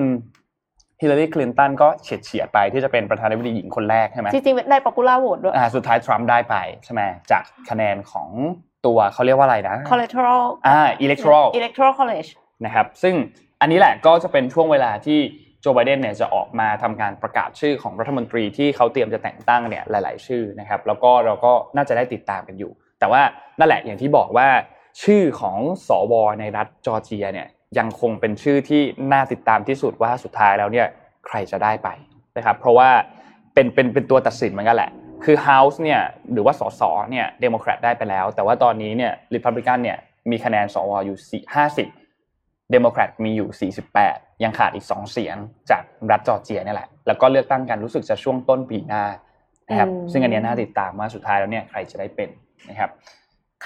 ฮิลลารีคลินตันก็เฉียดไปที่จะเป็นประธานาธิบดีหญิงคนแรกใช่มั้ยจริงๆได้ popular vote ด้วยสุดท้ายทรัมป์ได้ไปใช่มั้ยจากคะแนนของตัวเค้าเรียกว่าอะไรนะ electoral college นะครับซึ่งอันนี้แหละก็จะเป็นช่วงเวลาที่โจไบเดนเนี่ยจะออกมาทำการประกาศชื่อของรัฐมนตรีที่เขาเตรียมจะแต่งตั้งเนี่ยหลายๆชื่อนะครับแล้วก็เราก็น่าจะได้ติดตามกันอยู่แต่ว่านั่นแหละอย่างที่บอกว่าชื่อของสวในรัฐจอร์เจียเนี่ยยังคงเป็นชื่อที่น่าติดตามที่สุดว่าสุดท้ายแล้วเนี่ยใครจะได้ไปนะครับเพราะว่าเป็นตัวตัดสินเหมือนกันแหละคือเฮาส์เนี่ยหรือว่าสสเนี่ยเดโมแครตได้ไปแล้วแต่ว่าตอนนี้เนี่ยรีพับลิกันเนี่ยมีคะแนนสวอยู่50เดโมแครตมีอยู่48ยังขาดอีก2เสียงจากรัฐจอร์เจียนี่แหละแล้วก็เลือกตั้งกันรู้สึกจะช่วงต้นปีหน้านะครับซึ่งอันนี้น่าติดตามว่าสุดท้ายแล้วเนี่ยใครจะได้เป็นนะครับ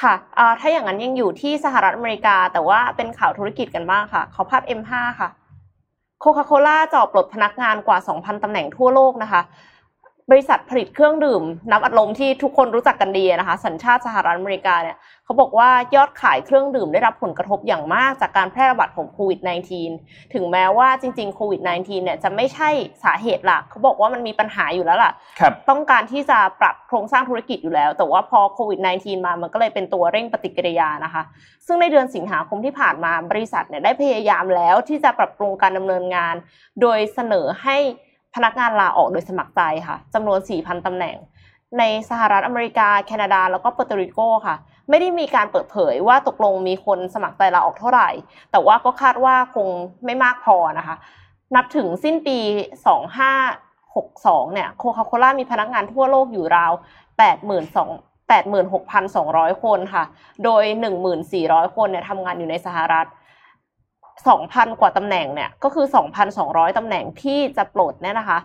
ค่ะถ้าอย่างนั้นยังอยู่ที่สหรัฐอเมริกาแต่ว่าเป็นข่าวธุรกิจกันบ้างค่ะขอภาพ M5 ค่ะโคคาโคล่าจ่อปลดพนักงานกว่า 2,000 ตำแหน่งทั่วโลกนะคะบริษัทผลิตเครื่องดื่มน้ำอัดลมที่ทุกคนรู้จักกันดีนะคะสัญชาติสหรัฐอเมริกาเนี่ยเขาบอกว่ายอดขายเครื่องดื่มได้รับผลกระทบอย่างมากจากการแพร่ระบาดของโควิด -19 ถึงแม้ว่าจริงๆโควิด -19 เนี่ยจะไม่ใช่สาเหตุหลักเขาบอกว่ามันมีปัญหาอยู่แล้วล่ะต้องการที่จะปรับโครงสร้างธุรกิจอยู่แล้วแต่ว่าพอโควิด -19 มามันก็เลยเป็นตัวเร่งปฏิกิริยานะคะซึ่งในเดือนสิงหาคมที่ผ่านมาบริษัทเนี่ยได้พยายามแล้วที่จะปรับปรุงการดำเนินงานโดยเสนอให้พนักงานลาออกโดยสมัครใจค่ะจำนวน 4,000 ตำแหน่งในสหรัฐอเมริกาแคนาดาแล้วก็เปอร์โตริโกค่ะไม่ได้มีการเปิดเผยว่าตกลงมีคนสมัครใจลาออกเท่าไหร่แต่ว่าก็คาดว่าคงไม่มากพอนะคะนับถึงสิ้นปี2562เนี่ยโคคาโคล่ามีพนักงานทั่วโลกอยู่ราว 86,200 คนค่ะโดย 1,400 คนเนี่ยทำงานอยู่ในสหรัฐ2,000 กว่าตำแหน่งเนี่ยก็คือ 2,200 ตำแหน่งที่จะปลดเนี่ยนะคะ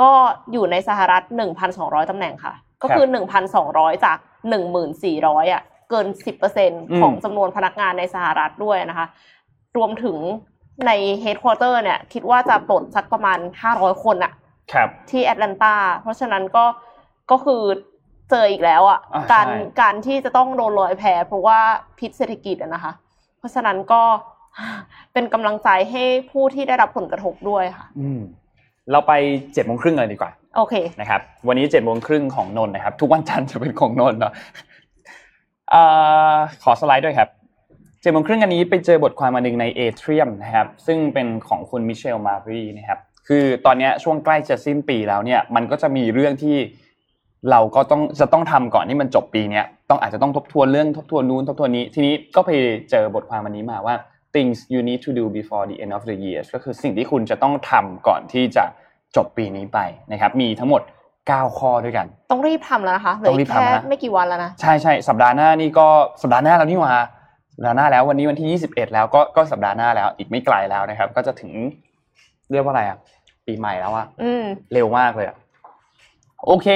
ก็อยู่ในสหรัฐ 1,200 ตำแหน่งค่ะก็คือ 1,200 จาก 1,400 อ่ะเกิน 10% ของจำนวนพนักงานในสหรัฐด้วยนะคะรวมถึงในเฮดควอเตอร์เนี่ยคิดว่าจะปลดสักประมาณ500 คนอ่ะที่แอตแลนตาเพราะฉะนั้นก็คือเจออีกแล้วอ่ะการที่จะต้องโดนลอยแพเพราะว่าพิษเศรษฐกิจนะคะเพราะฉะนั้นก็เป็นกำลังใจให้ผู้ที่ได้รับผลกระทบด้วยค่ะเราไป 7:30 นเลยดีกว่าโอเคนะครับวันนี้ 7:30 นของนนท์นะครับทุกวันจันทร์จะเป็นของนนท์เนาะขอสไลด์ด้วยครับ 7:30 น.อันนี้ไปเจอบทความมานึงในเอเทรียมนะครับซึ่งเป็นของคุณมิเชลมารีนะครับคือตอนนี้ช่วงใกล้จะสิ้นปีแล้วเนี่ยมันก็จะมีเรื่องที่เราก็จะต้องทำก่อนที่มันจบปีเนี้ยต้องอาจจะต้องทบทวนเรื่องทบทวนนู้นทบทวนนี้ทีนี้ก็ไปเจอบทความอันนี้มาว่า things you need to do before the end of the year ก็คือสิ่งที่คุณจะต้องทำก่อนที่จะจบปีนี้ไปนะครับมีทั้งหมด9ข้อด้วยกันต้องรีบทำแล้วนะคะเหลือแค่ไม่กี่วันแล้วนะใช่ๆสัปดาห์หน้าแล้วนี่หว่าสัปดาห์หน้าแล้ววันนี้วันที่21แล้วก็สัปดาห์หน้าแล้วอีกไม่ไกลแล้วนะครับก็จะถึงเรียกว่าอะไรอ่ะปีใหม่แล้วอ่ะเร็วมากเลยอ่ะโอเค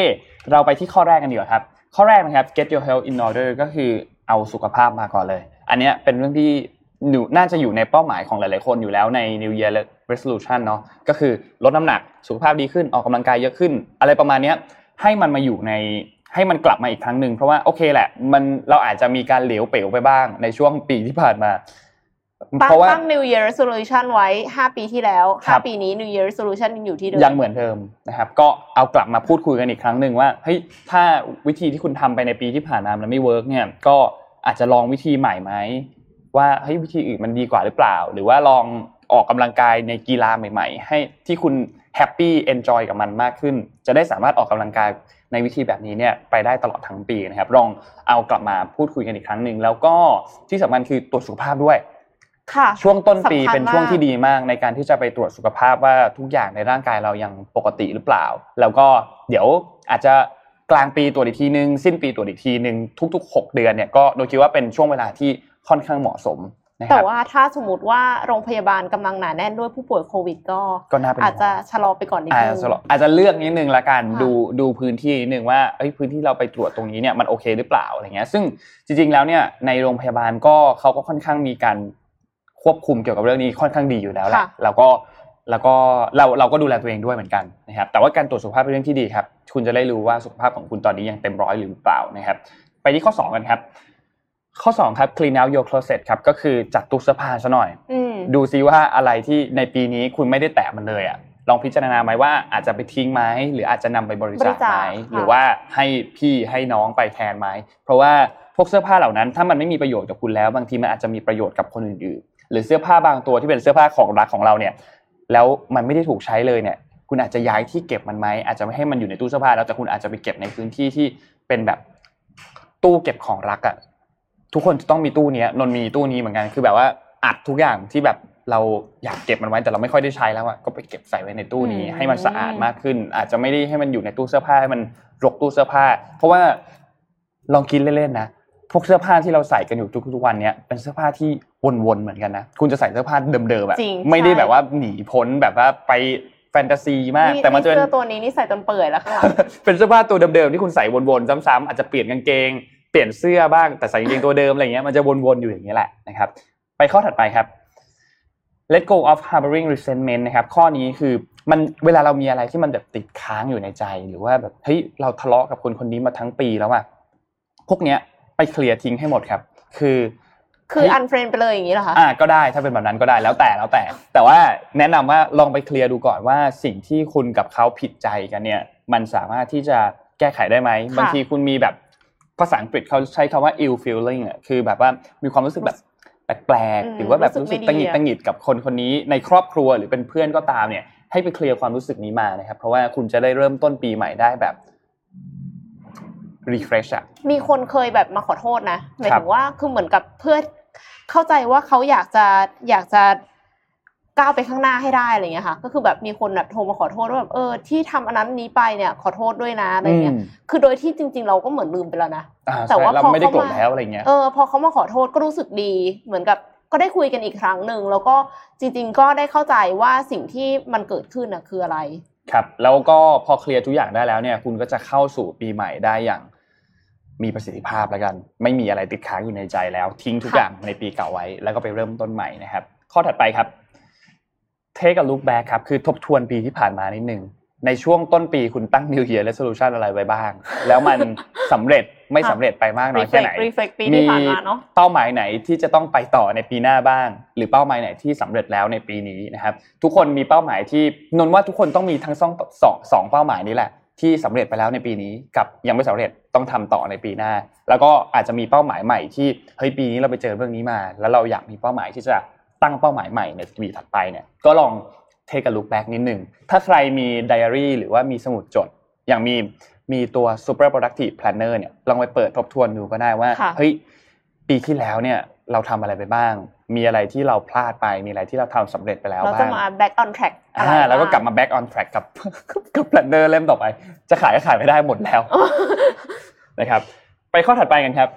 เราไปที่ข้อแรกกันดีกว่าครับข้อแรกนะครับ get your health in order ก็คือเอาสุขภาพมาก่อนเลยอันเนี้ยเป็นเรื่องที่น่าจะอยู่ในเป้าหมายของหลายๆคนอยู่แล้วใน New Year Resolution เนาะก็คือลดน้ำหนักสุขภาพดีขึ้นออกกำลังกายเยอะขึ้นอะไรประมาณเนี้ยให้มันกลับมาอีกครั้งนึงเพราะว่าโอเคแหละเราอาจจะมีการเหลวเป๋วไปบ้างในช่วงปีที่ผ่านมาเพราะว่าตั้ง New Year Resolution ไว้5ปีที่แล้ว5ปีนี้ New Year Resolution ยังอยู่ที่เดิมยังเหมือนเดิมนะครับก็เอากลับมาพูดคุยกันอีกครั้งนึงว่าเฮ้ยถ้าวิธีที่คุณทำไปในปีที่ผ่านมามันไม่เวิร์คเนี่ยก็อาจจะลองวิธีใหม่มั้ยว่าเฮ้ยวิธีอื่นมันดีกว่าหรือเปล่าหรือว่าลองออกกำลังกายในกีฬาใหม่ๆให้ที่คุณแฮปปี้เอนจอยกับมันมากขึ้นจะได้สามารถออกกำลังกายในวิธีแบบนี้เนี่ยไปได้ตลอดทั้งปีนะครับลองเอากลับมาพูดคุยกันอีกครั้งนึงแล้วก็ที่สำคัญคือตรวจสุขภาพด้วยค่ะช่วงต้นปีเป็นช่วงที่ดีมากในการที่จะไปตรวจสุขภาพว่าทุกอย่างในร่างกายเรายังปกติหรือเปล่าแล้วก็เดี๋ยวอาจจะกลางปีตรวจอีกทีนึงสิ้นปีตรวจอีกทีนึงทุกๆ6เดือนเนี่ยก็โดยคิดว่าเป็นช่วงเวลาที่ค่อนข้างเหมาะสมนะครับแต่ว่าถ้าสมมุติว่าโรงพยาบาลกำลังหนาแน่นด้วยผู้ป่วยโควิดก็อาจจะชะลอไปก่อนนิดนึงอาจจะเลือกนิดนึงละกันดูพื้นที่นิดนึงว่าเอ้ยพื้นที่เราไปตรวจตรงนี้เนี่ยมันโอเคหรือเปล่าอะไรเงี้ยซึ่งจริงๆแล้วเนี่ยในโรงพยาบาลก็เขาก็ค่อนข้างมีการควบคุมเกี่ยวกับเรื่องนี้ค่อนข้างดีอยู่แล้วแหละแล้วก็เราก็ดูแลตัวเองด้วยเหมือนกันนะครับแต่ว่าการตรวจสุขภาพเป็นเรื่องที่ดีครับคุณจะได้รู้ว่าสุขภาพของคุณตอนนี้ยังเต็มร้อยหรือเปล่านะครับไปที่ข้อ2กันครับข้อ2ครับ clean out your closet ครับก็คือจัดตู้เสื้อผ้าซะหน่อยดูซิว่าอะไรที่ในปีนี้คุณไม่ได้แตะมันเลยอ่ะลองพิจารณามั้ยว่าอาจจะไปทิ้งมั้ยหรืออาจจะนำไปบริจาคมั้ยหรือว่าให้พี่ให้น้องไปแทนมั้ยเพราะว่าพวกเสื้อผ้าเหล่านั้นถ้ามันไม่มีประโยชน์กับคุณแล้วบางทีมันอาจจะมีประโยชน์กับคนอื่นๆหรือเสื้อผ้าบางตัวที่เป็นเสื้อผ้าของรักของเราเนี่ยแล้วมันไม่ได้ถูกใช้เลยเนี่ยคุณอาจจะย้ายที่เก็บมันมั้ยอาจจะไม่ให้มันอยู่ในตู้เสื้อผ้าแล้วแต่คุณอาจจะไปเก็บในพื้นที่ที่เป็นแบบตู้เก็บของรักอ่ะทุกคนจะต้องมีตู้นี้นนมีตู้นี้เหมือนกันคือแบบว่าอัดทุกอย่างที่แบบเราอยากเก็บมันไว้แต่เราไม่ค่อยได้ใช้แล้วอ่ะก็ไปเก็บใส่ไว้ในตู้นี้ให้มันสะอาดมากขึ้นอาจจะไม่ได้ให้มันอยู่ในตู้เสื้อผ้าให้มันรกตู้เสื้อผ้าเพราะว่าลองคิดเล่นๆนะพวกเสื้อผ้าที่เราใส่กันอยู่ทุกวันเนี้ยเป็นเสื้อผ้าที่วนๆเหมือนกันนะคุณจะใส่เสื้อผ้าเดิมๆแบบไม่ได้แบบว่าหนีพ้นแบบว่าไปแฟนตาซีมากแต่มันจะเป็นเสื้อตัวนี้นี่ใส่จนเปื่อยแล้วค่ะเป็นเสื้อผ้าตัวเดิมๆที่คุณใส่วนๆซ้ำๆอาจจะเปลี่ยนกางเกงเปลี่ยนเสื้อบ้างแต่ใส่กางเกงตัวเดิมอะไรเงี้ยมันจะวนๆอยู่อย่างเงี้ยแหละนะครับไปข้อถัดไปครับ Let go of harboring resentment นะครับข้อนี้คือมันเวลาเรามีอะไรที่มันแบบติดค้างอยู่ในใจหรือว่าแบบเฮ้ยเราทะเลาะกับคนคนนี้มาทั้งปีแล้วอ่ะพวกเนี้ยไปเคลียร์ทิ้งให้หมดครับคือ unfriend ไปเลยอย่างงี้เหรอคะก็ได้ถ้าเป็นแบบนั้นก็ได้แล้วแต่แต่ว่าแนะนำว่าลองไปเคลียร์ดูก่อนว่าสิ่งที่คุณกับเค้าผิดใจกันเนี่ยมันสามารถที่จะแก้ไขได้มั้ยบางทีคุณมีแบบภาษาอังกฤษเขาใช้คำว่า ill feeling อ่ะคือแบบว่ามีความรู้สึกแบบแปลกๆหรือว่าแบบรู้สึกตังหงิดกับคนคนนี้ในครอบครัวหรือเป็นเพื่อนก็ตามเนี่ยให้ไปเคลียร์ความรู้สึกนี้มานะครับเพราะว่าคุณจะได้เริ่มต้นปีใหม่ได้แบบ refresh อ่ะมีคนเคยแบบมาขอโทษนะหมายถึงว่าคือเหมือนกับเพื่อเข้าใจว่าเขาอยากจะก้าวไปข้างหน้าให้ได้อะไรอย่างเงี้ยค่ะก็คือแบบมีคนแบบโทรมาขอโทษว่าแบบที่ทำอันนั้นนี้ไปเนี่ยขอโทษด้วยนะอะไรเงี้ยคือโดยที่จริงๆเราก็เหมือนลืมไปแล้วนะแต่ว่าพอไม่ได้โกรธแล้วอะไรเงี้ยพอเค้ามาขอโทษก็รู้สึกดีเหมือนกับก็ได้คุยกันอีกครั้งนึงแล้วก็จริงๆก็ได้เข้าใจว่าสิ่งที่มันเกิดขึ้นน่ะคืออะไรครับแล้วก็พอเคลียร์ทุกอย่างได้แล้วเนี่ยคุณก็จะเข้าสู่ปีใหม่ได้อย่างมีประสิทธิภาพแล้วกันไม่มีอะไรติดค้างอยู่ในใจแล้วทิ้งทุกอย่างในปีเก่าไว้แล้วก็ไปเริ่มต้นใหม่นะครับข้อถัดไปครับtake a look back ครับคือทบทวนปีที่ผ่านมานิดนึงในช่วงต้นปีคุณตั้ง New Year Resolution อะไรไว้บ้างแล้วมันสำเร็จไม่สำเร็จไปมากน้อยแค่ไหนมีเป้าหมายไหนที่จะต้องไปต่อในปีหน้าบ้างหรือเป้าหมายไหนที่สำเร็จแล้วในปีนี้นะครับทุกคนมีเป้าหมายที่นนว่าทุกคนต้องมีทั้ง2เป้าหมายนี้แหละ ที่สำเร็จไปแล้วในปีนี้กับยังไม่สำเร็จต้องทำต่อในปีหน้าแล้วก็อาจจะมีเป้าหมายใหม่ที่เฮ้ยปีนี้เราไปเจอเรื่องนี้มาแล้วเราอยากมีเป้าหมายที่จะตั้งเป้าหมายใหม่ในปีถัดไปเนี่ยก็ลองเทคอะลุคแบ็กนิดนึงถ้าใครมีไดอารี่หรือว่ามีสมุดจดอย่างมีตัว Super Productive Planner เนี่ยลองไปเปิดทบทวนดูก็ได้ว่าเฮ้ยปีที่แล้วเนี่ยเราทำอะไรไปบ้างมีอะไรที่เราพลาดไปมีอะไรที่เราทำสำเร็จไปแล้วบ้างเราจะมา back on track แล้วก็กลับมา back on track กับ planner เล่มต่อไปจะขายก็ขายไม่ได้หมดแล้วนะครับไปข้อถัดไปกันครับ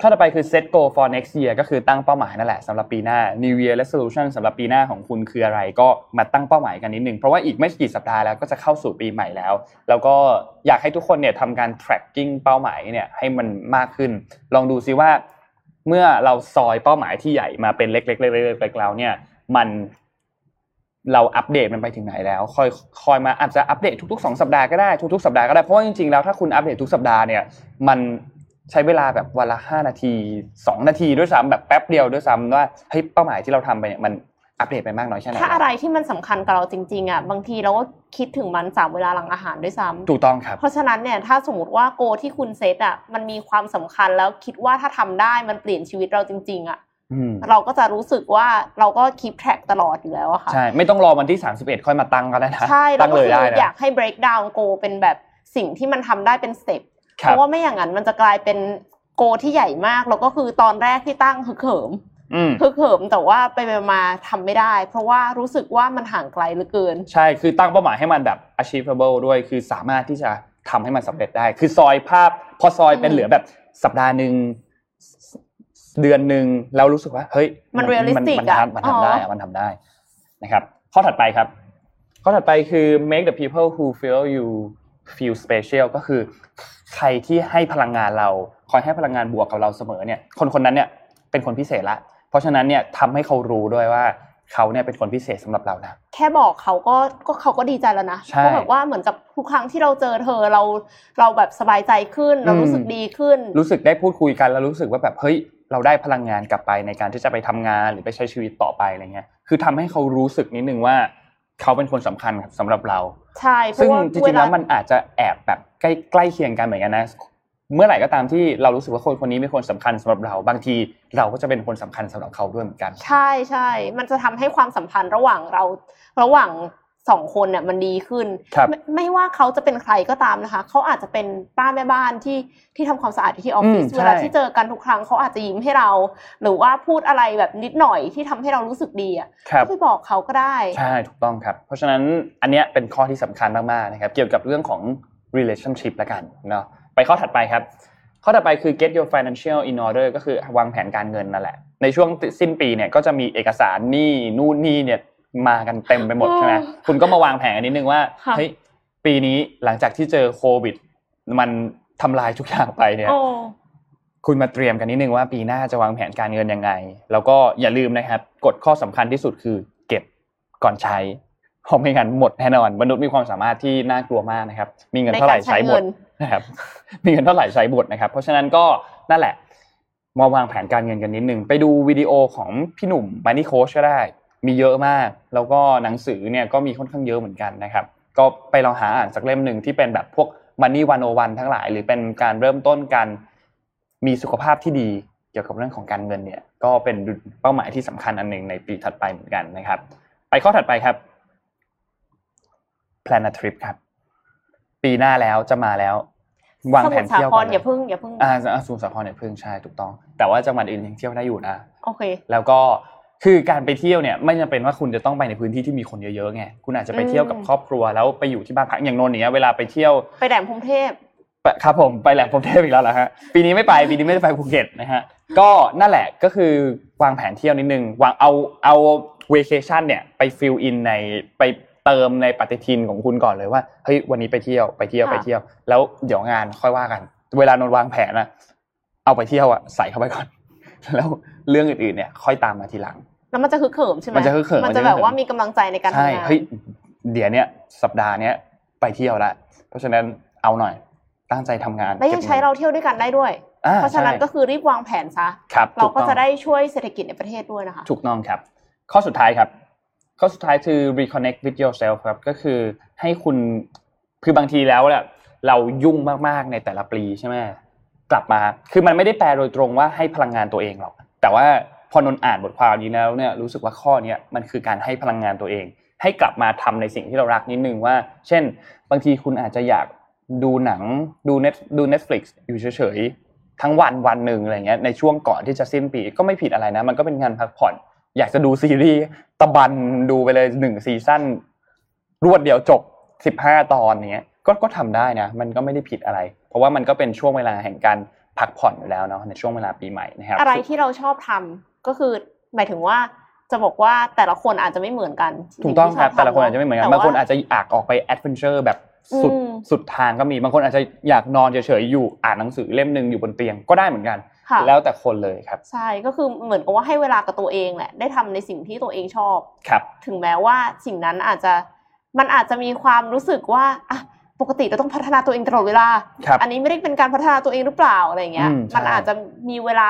ข้อต่อไปคือ set goal for next year ก็คือตั้งเป้าหมายนั่นแหละสำหรับปีหน้า New Year Resolution สำหรับปีหน้าของคุณคืออะไรก็มาตั้งเป้าหมายกันนิดนึงเพราะว่าอีกไม่กี่สัปดาห์แล้วก็จะเข้าสู่ปีใหม่แล้วแล้วก็อยากให้ทุกคนเนี่ยทำการ tracking เป้าหมายเนี่ยให้มันมากขึ้นลองดูซิว่าเมื่อเราซอยเป้าหมายที่ใหญ่มาเป็นเล็กๆๆๆๆเนี่ยมันเราอัปเดตมันไปถึงไหนแล้วค่อยมาอาจจะอัปเดตทุกๆ2สัปดาห์ก็ได้ทุกๆสัปดาห์ก็ได้เพราะว่าจริงๆแล้วถ้าคุณอัปเดตทุกสัปดาห์เนี่ยมันใช้เวลาแบบวันละ5นาที2นาทีด้วยซ้ำแบบแป๊บเดียวด้วยซ้ำว่าเฮ้ยเป้าหมายที่เราทำไปเนี่ยมันอัปเดตไปมากน้อยแค่ไหนถ้าอะไรที่มันสำคัญกับเราจริงๆอ่ะบางทีเราก็คิดถึงมัน3เวลาหลังอาหารด้วยซ้ำถูกต้องครับเพราะฉะนั้นเนี่ยถ้าสมมติว่าโกที่คุณเซตอ่ะมันมีความสำคัญแล้วคิดว่าถ้าทำได้มันเปลี่ยนชีวิตเราจริงๆอ่ะเราก็จะรู้สึกว่าเราก็คีปแทร็กตลอดอยู่แล้วอ่ะค่ะใช่ไม่ต้องรอวันที่31ค่อยมาตั้งก็ได้นะตั้งเลยได้นะอยากให้ break down โกเป็นแบบสิ่งที่มันทำได้เป็นสเต็ปเพราะว่าไม่อย่างนั้นมันจะกลายเป็นโกที่ใหญ่มากแล้วก็คือตอนแรกที่ตั้งฮึกเหิมแต่ว่าไปมาทำไม่ได้เพราะว่ารู้สึกว่ามันห่างไกลเหลือเกินใช่คือตั้งเป้าหมายให้มันแบบ achievable ด้วยคือสามารถที่จะทำให้มันสำเร็จได้คือซอยภาพพอซอยเป็นเหลือแบบสัปดาห์นึงเดือนนึงแล้วรู้สึกว่าเฮ้ยมัน realistic อ่ะมันทำได้นะครับข้อถัดไปคือ make the people who feel special ก็คือใครที่ให้พลังงานเราคอยให้พลังงานบวกกับเราเสมอเนี่ยคนๆนั้นเนี่ยเป็นคนพิเศษละเพราะฉะนั้นเนี่ยทำให้เขารู้ด้วยว่าเขาเนี่ยเป็นคนพิเศษสำหรับเรานะแค่บอกเขาก็เขาก็ดีใจแล้วนะก็แบบว่าเหมือนกับทุกครั้งที่เราเจอเธอเราแบบสบายใจขึ้นเรารู้สึกดีขึ้นรู้สึกได้พูดคุยกันแล้วรู้สึกว่าแบบเฮ้ยเราได้พลังงานกลับไปในการที่จะไปทำงานหรือไปใช้ชีวิตต่อไปอะไรเงี้ยคือทำให้เขารู้สึกนิดนึงว่าเขาเป็นคนสำคัญสำหรับเราใช่ซึ่งจริงๆแล้วมันอาจจะแอบแบบใกล้เคียงกันเหมือนกันนะเมื่อไหร่ก็ตามที่เรารู้สึกว่าคนนี้เป็นคนสำคัญสำหรับเราบางทีเราก็จะเป็นคนสำคัญสำหรับเขาด้วยเหมือนกันใช่ๆมันจะทำให้ความสัมพันธ์ระหว่าง2คนเนี่ยมันดีขึ้นไม่ว่าเขาจะเป็นใครก็ตามนะคะเขาอาจจะเป็นป้าแม่บ้านที่ทำความสะอาดที่ออฟฟิศเวลาที่เจอกันทุกครั้งเขาอาจจะยิ้มให้เราหรือว่าพูดอะไรแบบนิดหน่อยที่ทำให้เรารู้สึกดีอ่ะก็ไปบอกเขาก็ได้ใช่ถูกต้องครับเพราะฉะนั้นอันเนี้ยเป็นข้อที่สำคัญมากๆนะครับเกี่ยวกับเรื่องของ relationship ละกันเนาะไปข้อถัดไปครับข้อต่อไปคือ get your financial in order ก็คือวางแผนการเงินนั่นแหละในช่วงสิ้นปีเนี่ยก็จะมีเอกสารหนี้นู่นนี่เนี่ยมากันเต็มไปหมดใช่ไหมคุณก็มาวางแผนกันนิดนึงว่าเฮ้ยปีนี้หลังจากที่เจอโควิดมันทำลายทุกอย่างไปเนี่ยคุณมาเตรียมกันนิดนึงว่าปีหน้าจะวางแผนการเงินยังไงแล้วก็อย่าลืมนะครับกฎข้อสำคัญที่สุดคือเก็บก่อนใช้เพราะไม่งั้นหมดแน่นอนมนุษย์มีความสามารถที่น่ากลัวมากนะครับมีเงินเท่าไหร่ใช้หมดนะครับมีเงินเท่าไหร่ใช้หมดนะครับเพราะฉะนั้นก็นั่นแหละมาวางแผนการเงินกันนิดนึงไปดูวิดีโอของพี่หนุ่มมานี่โค้ชก็ได้มีเยอะมากแล้วก็หนังสือเนี่ยก็มีค่อนข้างเยอะเหมือนกันนะครับก็ไปลองหาอ่านสักเล่มนึงที่เป็นแบบพวก Money 101ทั้งหลายหรือเป็นการเริ่มต้นการมีสุขภาพที่ดีเกี่ยวกับเรื่องของการเงินเนี่ยก็เป็นเป้าหมายที่สำคัญอันนึงในปีถัดไปเหมือนกันนะครับไปข้อถัดไปครับ Plan a trip ครับปีหน้าแล้วจะมาแล้ววางแผนเที่ยวก่อนอย่าเพิ่งสมุทรสาครเนี่ยเพิ่งใช่ถูกต้องแต่ว่าจังหวัดอื่นยังเที่ยวได้อยู่นะโอเคแล้วก็คือการไปเที่ยวเนี่ยไม่จำเป็นว่าคุณจะต้องไปในพื้นที่ที่มีคนเยอะๆไงคุณอาจจะไปเที่ยวกับครอบครัวแล้วไปอยู่ที่บ้านพักอย่างนนท์เนี่ยเวลาไปเที่ยวไปแหลมพรหมเทพครับผมไปแหลมพรหมเทพอีกแล้วเหรอฮะปีนี้ไม่ได้ไปภูเก็ตนะฮะก็นั่นแหละก็คือวางแผนเที่ยวนิดนึงวางเอาเวเคชั่นเนี่ยไปฟิลอินในไปเติมในปฏิทินของคุณก่อนเลยว่าเฮ้ยวันนี้ไปเที่ยวแล้วเดี๋ยวงานค่อยว่ากันเวลานนท์วางแผนนะเอาไปเที่ยวอ่ะใส่เข้าไปก่อนแล้วเรื่องอื่นๆเนี่ยค่อยตามมาทีหลังแล้วมันจะฮึกเหิมใช่มั้ยมันจะแบบว่ามีกำลังใจในการทำงานใช่เฮ้ยเดี๋ยวเนี่ยสัปดาห์เนี้ยไปเที่ยวละเพราะฉะนั้นเอาหน่อยตั้งใจทำงานแล้วยังใช้เราเที่ยวด้วยกันได้ด้วยเพราะฉะนั้นก็คือรีบวางแผนซะเราก็จะได้ช่วยเศรษฐกิจในประเทศด้วยนะคะถูกต้องครับข้อสุดท้ายคือ reconnect with yourself ครับก็คือให้คุณ คือบางทีแล้วเนี่ยเรายุ่งมากๆในแต่ละปีใช่ไหมกลับมาคือมันไม่ได้แปลโดยตรงว่าให้พลังงานตัวเองหรอกแต่ว่าพอนนอ่านบทความนี้แล้วเนี่ยรู้สึกว่าข้อนี้มันคือการให้พลังงานตัวเองให้กลับมาทำในสิ่งที่เรารักนิดนึงว่าเช่นบางทีคุณอาจจะอยากดูหนังดู Netflix อยู่เฉยๆทั้งวันนึงอะไรเงี้ยในช่วงก่อนที่จะสิ้นปีก็ไม่ผิดอะไรนะมันก็เป็นงานพักผ่อนอยากจะดูซีรีส์ตะบันดูไปเลย1ซีซั่นรวดเดียวจบ15ตอนเงี้ยก็ทำได้นะมันก็ไม่ได้ผิดอะไรเพราะว่ามันก็เป็นช่วงเวลาแห่งการพักผ่อนอยู่แล้วเนาะในช่วงเวลาปีใหม่นะครับอะไรที่เราชอบทำก็คือหมายถึงว่าจะบอกว่าแต่ละคนอาจจะไม่เหมือนกันถูกต้องครับแต่ละคนอาจจะไม่เหมือนกันบางคนอาจจะอยากออกไปแอดเวนเจอร์แบบสุดทางก็มีบางคนอาจจะอยากนอนเฉยๆอยู่อ่านหนังสือเล่มนึงอยู่บนเตียงก็ได้เหมือนกันแล้วแต่คนเลยครับใช่ก็คือเหมือนกับว่าให้เวลากับตัวเองแหละได้ทำในสิ่งที่ตัวเองชอบถึงแม้ว่าสิ่งนั้นอาจจะมีความรู้สึกว่าปกติเราต้องพัฒนาตัวเองตลอดเวลาอันนี้ไม่ได้เป็นการพัฒนาตัวเองหรือเปล่าอะไรเงี้ยมันอาจจะมีเวลา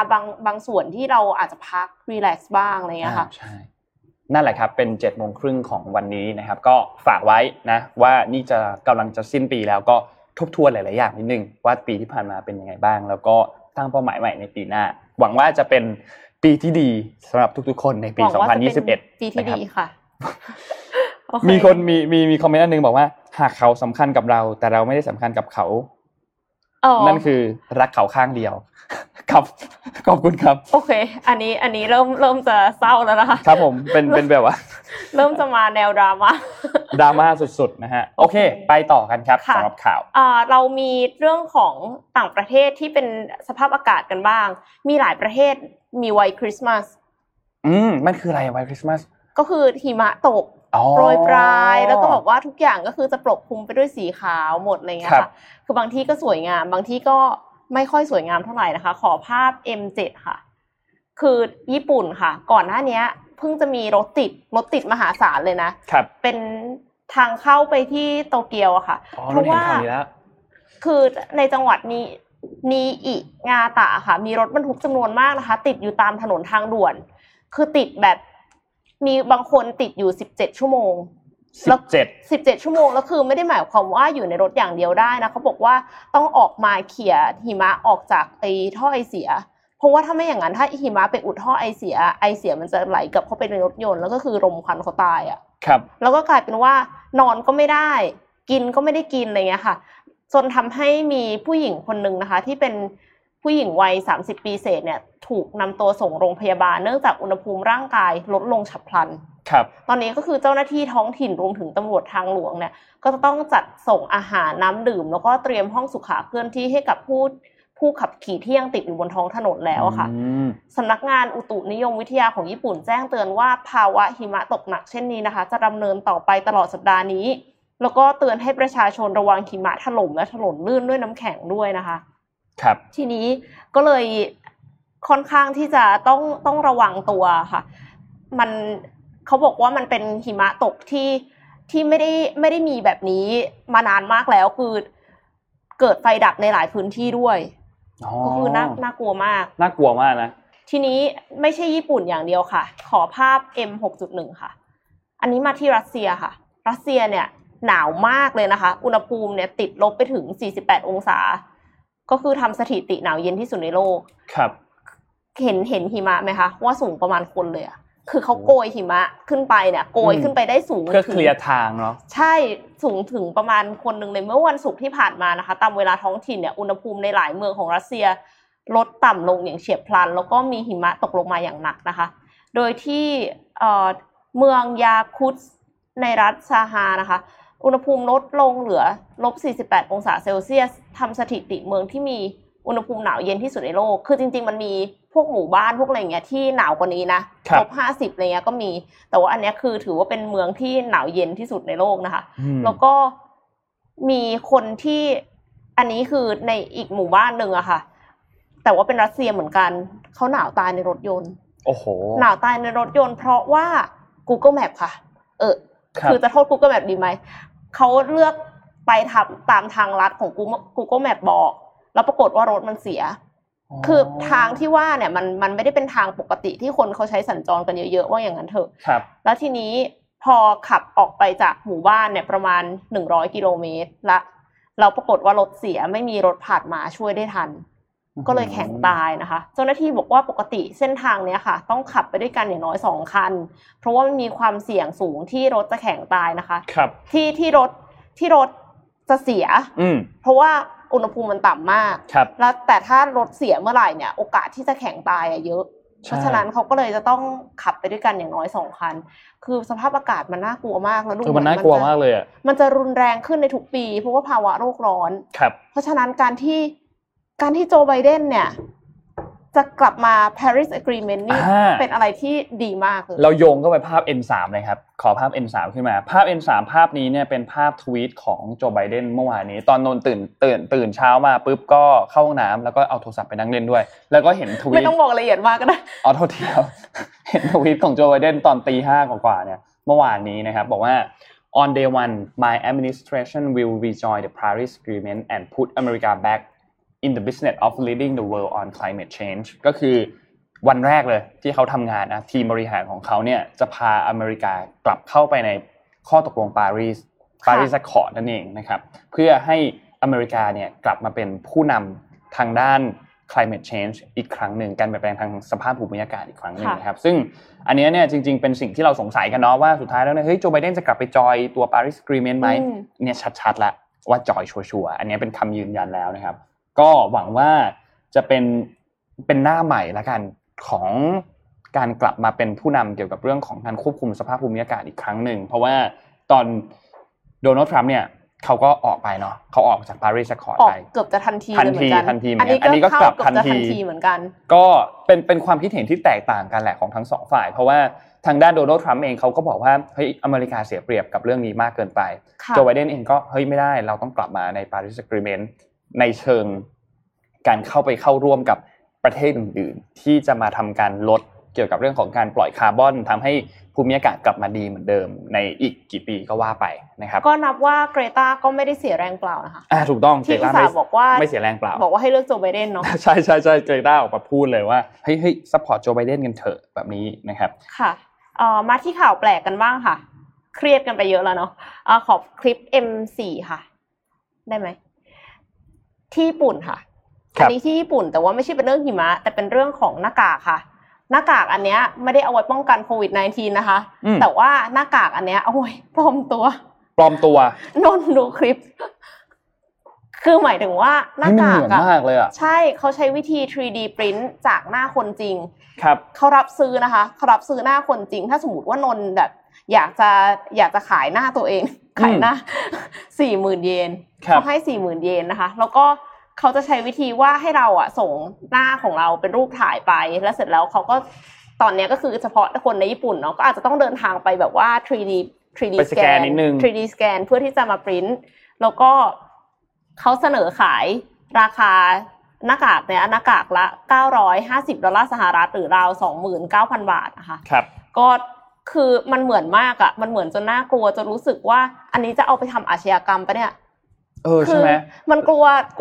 บางส่วนที่เราอาจจะพักรีแลกซ์บ้างอะไรเงี้ยค่ะใช่นั่นแหละครับเป็น 7:30 น.ของวันนี้นะครับก็ฝากไว้นะว่านี่จะกำลังจะสิ้นปีแล้วก็ทบทวนหลายๆอย่างนิดนึงว่าปีที่ผ่านมาเป็นยังไงบ้างแล้วก็ตั้งเป้าหมายใหม่ในปีหน้าหวังว่าจะเป็นปีที่ดีสำหรับทุกๆคนในปี2021ปีที่ดีค่ะมีคนมีคอมเมนต์อันนึงบอกว่าหากเขาสำคัญกับเราแต่เราไม่ได้สำคัญกับเขานั่นคือรักเขาข้างเดียวครับขอบคุณครับโอเคอันนี้เริ่มจะเศร้าแล้วนะคะครับผมเป็นแบบว่าเริ่มจะมาแนวดราม่าสุดๆนะฮะโอเคไปต่อกันครับสำหรับข่าวเรามีเรื่องของต่างประเทศที่เป็นสภาพอากาศกันบ้างมีหลายประเทศมีไวท์คริสต์มาสมันคืออะไรไวท์คริสต์มาสก็คือหิมะตกโปรยปลายแล้วก็บอกว่าทุกอย่างก็คือจะปกคลุมไปด้วยสีขาวหมดอะไรเงี้ยค่ะคือบางที่ก็สวยงามบางที่ก็ไม่ค่อยสวยงามเท่าไหร่นะคะขอภาพ M7 ค่ะคือญี่ปุ่นค่ะก่อนหน้านี้เพิ่งจะมีรถติดมหาศาลเลยนะเป็นทางเข้าไปที่โตเกียวอะค่ะเพราะว่าคือในจังหวัดนี้นีอิงาตะค่ะมีรถบรรทุกจำนวนมากนะคะติดอยู่ตามถนนทางด่วนคือติดแบบมีบางคนติดอยู่17 ชั่วโมง17 ชั่วโมงแล้วคือไม่ได้หมายความว่าอยู่ในรถอย่างเดียวได้นะเขาบอกว่าต้องออกมาเขี่ยหิมะออกจากไอ้ท่อไอเสียเพราะว่าถ้าไม่อย่างนั้นถ้าหิมะไปอุดท่อไอเสียมันจะไหลกลับเข้าไปในรถยนต์แล้วก็คือรมควันเขาตายอ่ะครับแล้วก็กลายเป็นว่านอนก็ไม่ได้กินก็ไม่ได้กินอะไรเงี้ยค่ะจนทำให้มีผู้หญิงคนนึงนะคะที่เป็นผู้หญิงวัย30 ปีเศษเนี่ยถูกนำตัวส่งโรงพยาบาลเนื่องจากอุณหภูมิร่างกายลดลงฉับพลันครับตอนนี้ก็คือเจ้าหน้าที่ท้องถิ่นรวมถึงตำรวจทางหลวงเนี่ยก็จะต้องจัดส่งอาหารน้ำดื่มแล้วก็เตรียมห้องสุขาเคลื่อนที่ให้กับผู้ขับขี่ที่ยังติดอยู่บนท้องถนนแล้วค่ะสำนักงานอุตุนิยมวิทยาของญี่ปุ่นแจ้งเตือนว่าภาวะหิมะตกหนักเช่นนี้นะคะจะดำเนินต่อไปตลอดสัปดาห์นี้แล้วก็เตือนให้ประชาชนระวังหิมะถล่มและถนนลื่นด้วยน้ำแข็งด้วยนะคะทีนี้ก็เลยค่อนข้างที่จะต้องระวังตัวค่ะมันเขาบอกว่ามันเป็นหิมะตกที่ไม่ได้มีแบบนี้มานานมากแล้วคือเกิดไฟดับในหลายพื้นที่ด้วยก็คือน่ากลัวมากนะทีนี้ไม่ใช่ญี่ปุ่นอย่างเดียวค่ะขอภาพ M6.1 ค่ะอันนี้มาที่รัสเซียค่ะรัสเซียเนี่ยหนาวมากเลยนะคะอุณหภูมิเนี่ยติดลบไปถึง48 องศาก็คือทำสถิติหนาวเย็นที่สุดในโลกครับเห็นหิมะไหมคะว่าสูงประมาณคนเลยอ่ะคือเขาโกยหิมะขึ้นไปเนี่ยโกยขึ้นไปได้สูงเพื่อเคลียร์ทางเนาะใช่สูงถึงประมาณคนนึงเลยเมื่อวันศุกร์ที่ผ่านมานะคะตามเวลาท้องถิ่นเนี่ยอุณหภูมิในหลายเมืองของรัสเซียลดต่ำลงอย่างเฉียบพลันแล้วก็มีหิมะตกลงมาอย่างหนักนะคะโดยที่เมืองยาคุตสก์ในรัฐซาฮานะคะอุณหภูมิลดลงเหลือลบ48 องศาเซลเซียสทำสถิติเมืองที่มีอุณหภูมิหนาวเย็นที่สุดในโลกคือจริงๆมันมีพวกหมู่บ้านพวกอะไรอย่างเงี้ยที่หนาวกว่านี้นะลบ50อะไรเงี้ยก็มีแต่ว่าอันเนี้ยคือถือว่าเป็นเมืองที่หนาวเย็นที่สุดในโลกนะคะแล้วก็มีคนที่อันนี้คือในอีกหมู่บ้านนึงอะค่ะแต่ว่าเป็นรัสเซียเหมือนกันเขาหนาวตายในรถยนต์โอ้โหหนาวตายในรถยนต์เพราะว่า Google Maps ค่ะคือจะโทษ Google Maps ดีไหมเขาเลือกไปตามทางลัดของ Google Map บอกแล้วปรากฏว่ารถมันเสียคือทางที่ว่าเนี่ยมันไม่ได้เป็นทางปกติที่คนเขาใช้สัญจรกันเยอะๆว่าอย่างนั้นเถอะแล้วทีนี้ พอขับออกไปจากหมู่บ้านเนี่ยประมาณ100กิโลเมตรละเราปรากฏว่ารถเสียไม่มีรถผ่านมาช่วยได้ทันก็เลยแข็งตายนะคะเจ้าหน้าที่บอกว่าปกติเส้นทางเนี้ยค่ะต้องขับไปด้วยกันอย่างน้อย2คันเพราะว่ามันมีความเสี่ยงสูงที่รถจะแข็งตายนะคะที่รถจะเสียเพราะว่าอุณหภูมิมันต่ำมากแล้วแต่ถ้ารถเสียเมื่อไหร่เนี่ยโอกาสที่จะแข็งตายเยอะเพราะฉะนั้นเขาก็เลยจะต้องขับไปด้วยกันอย่างน้อย2คันคือสภาพอากาศมันน่ากลัวมากแล้วลูกมันน่ากลัวมากเลยอ่ะมันจะรุนแรงขึ้นในทุกปีเพราะว่าภาวะโลกร้อนเพราะฉะนั้นการที่โจไบเดนเนี่ยจะกลับมา Paris Agreement นี่เป็นอะไรที่ดีมากเลยเราโยงเข้าไปภาพ N3 เลยครับขอภาพ N3 ขึ้นมาภาพ N3 ภาพนี้เนี่ยเป็นภาพทวีตของโจไบเดนเมื่อวานนี้ตอนนนตื่นเช้ามาปุ๊บก็เข้าห้องน้ำแล้วก็เอาโทรศัพท์ไปนั่งเล่นด้วยแล้วก็เห็นทวีตไม่ต้องบอกละเอียดมากก็ได้อ๋อโทษทีครับเห็นทวีตของโจไบเดนตอน 5:00 กว่าๆเนี่ยเมื่อวานนี้นะครับบอกว่า On day 1 my administration will rejoin the Paris Agreement and put America back in the business of leading the world on climate change ก็คือวันแรกเลยที่เขาทำงานนะทีมบริหารของเขาเนี่ยจะพาอเมริกากลับเข้าไปในข้อตกลงปารีส Accord นั่นเองนะครับเพื่อให้อเมริกาเนี่ยกลับมาเป็นผู้นำทางด้าน climate change อีกครั้งหนึ่งการเปลี่ยนแปลงทางสภาพภูมิอากาศอีกครั้งหนึ่งนะครับซึ่งอันนี้เนี่ยจริงๆเป็นสิ่งที่เราสงสัยกันเนาะว่าสุดท้ายแล้วเนี่ยเฮ้ยโจไบเดนจะกลับไปจอยตัว Paris Agreement ไหมเนี่ยชัดๆละว่าจอยชัวร์ๆอันนี้เป็นคำยืนยันแล้วนะครับก็หวังว่าจะเป็นหน้าใหม่ละกันของการกลับมาเป็นผู้นำเกี่ยวกับเรื่องของการควบคุมสภาพภูมิอากาศอีกครั้งหนึ่งเพราะว่าตอนโดนัลด์ทรัมป์เนี่ยเขาก็ออกไปเนาะเขาออกจาก Paris Accord ไปเกือบจะทันทีอันนี้ก็กลับทันทีเหมือนกันก็เป็นความคิดเห็นที่แตกต่างกันแหละของทั้งสองฝ่ายเพราะว่าทางด้านโดนัลด์ทรัมป์เองเขาก็บอกว่าเฮ้ยอเมริกาเสียเปรียบกับเรื่องนี้มากเกินไปโจไบเดนเองก็เฮ้ยไม่ได้เราต้องกลับมาใน Paris Agreement ในเชิงการเข้าร่วมกับประเทศอื่นๆที่จะมาทำการลดเกี่ยวกับเรื่องของการปล่อยคาร์บอนทำให้ภูมิอากาศกลับมาดีเหมือนเดิมในอีกกี่ปีก็ว่าไปนะครับก็นับว่าเกรตาก็ไม่ได้เสียแรงเปล่านะคะถูกต้องเกรตาไม่เสียแรงเปล่าบอกว่าให้เลือกโจไบเดนเนาะใช่ๆๆเกรตาออกมาพูดเลยว่าเฮ้ยๆซัพพอร์ตโจไบเดนกันเถอะแบบนี้นะครับค่ะมาที่ข่าวแปลกกันบ้างค่ะเครียดกันไปเยอะแล้วเนาะขอคลิป M4 ค่ะได้มั้ยที่ญี่ปุ่นค่ะอันนี้ที่ญี่ปุ่นแต่ว่าไม่ใช่เป็นเรื่องหิมะแต่เป็นเรื่องของหน้ากากค่ะหน้ากากอันเนี้ยไม่ได้เอาไว้ป้องกันโควิด-19 นะคะแต่ว่าหน้ากากอันเนี้ยโอ้ยปลอมตัวนนดูคลิปคือหมายถึงว่าหน้ากากอ่ะใช่เขาใช้วิธี 3D print จากหน้าคนจริงครับเขารับซื้อนะคะเขารับซื้อหน้าคนจริงถ้าสมมุติว่านนแบบอยากจะขายหน้าตัวเองขายหน้า 40,000 เยนเขาให้ 40,000 เยนนะคะแล้วก็เขาจะใช้วิธีว่าให้เราอ่ะส่งหน้าของเราเป็นรูปถ่ายไปแล้วเสร็จแล้วเขาก็ตอนนี้ก็คือเฉพาะคนในญี่ปุ่นเนาะก็อาจจะต้องเดินทางไปแบบว่า 3D สแกน 3D สแกนเพื่อที่จะมาปริ้นท์แล้วก็เขาเสนอขายราคาหน้ากากเนี่ยหน้ากากละ$950หรือราว 29,000 บาทนะคะครับก็คือมันเหมือนมากอ่ะมันเหมือนจนน่ากลัวจนรู้สึกว่าอันนี้จะเอาไปทำอาชญากรรมปะเนี่ยใช่มั้ยมันกลั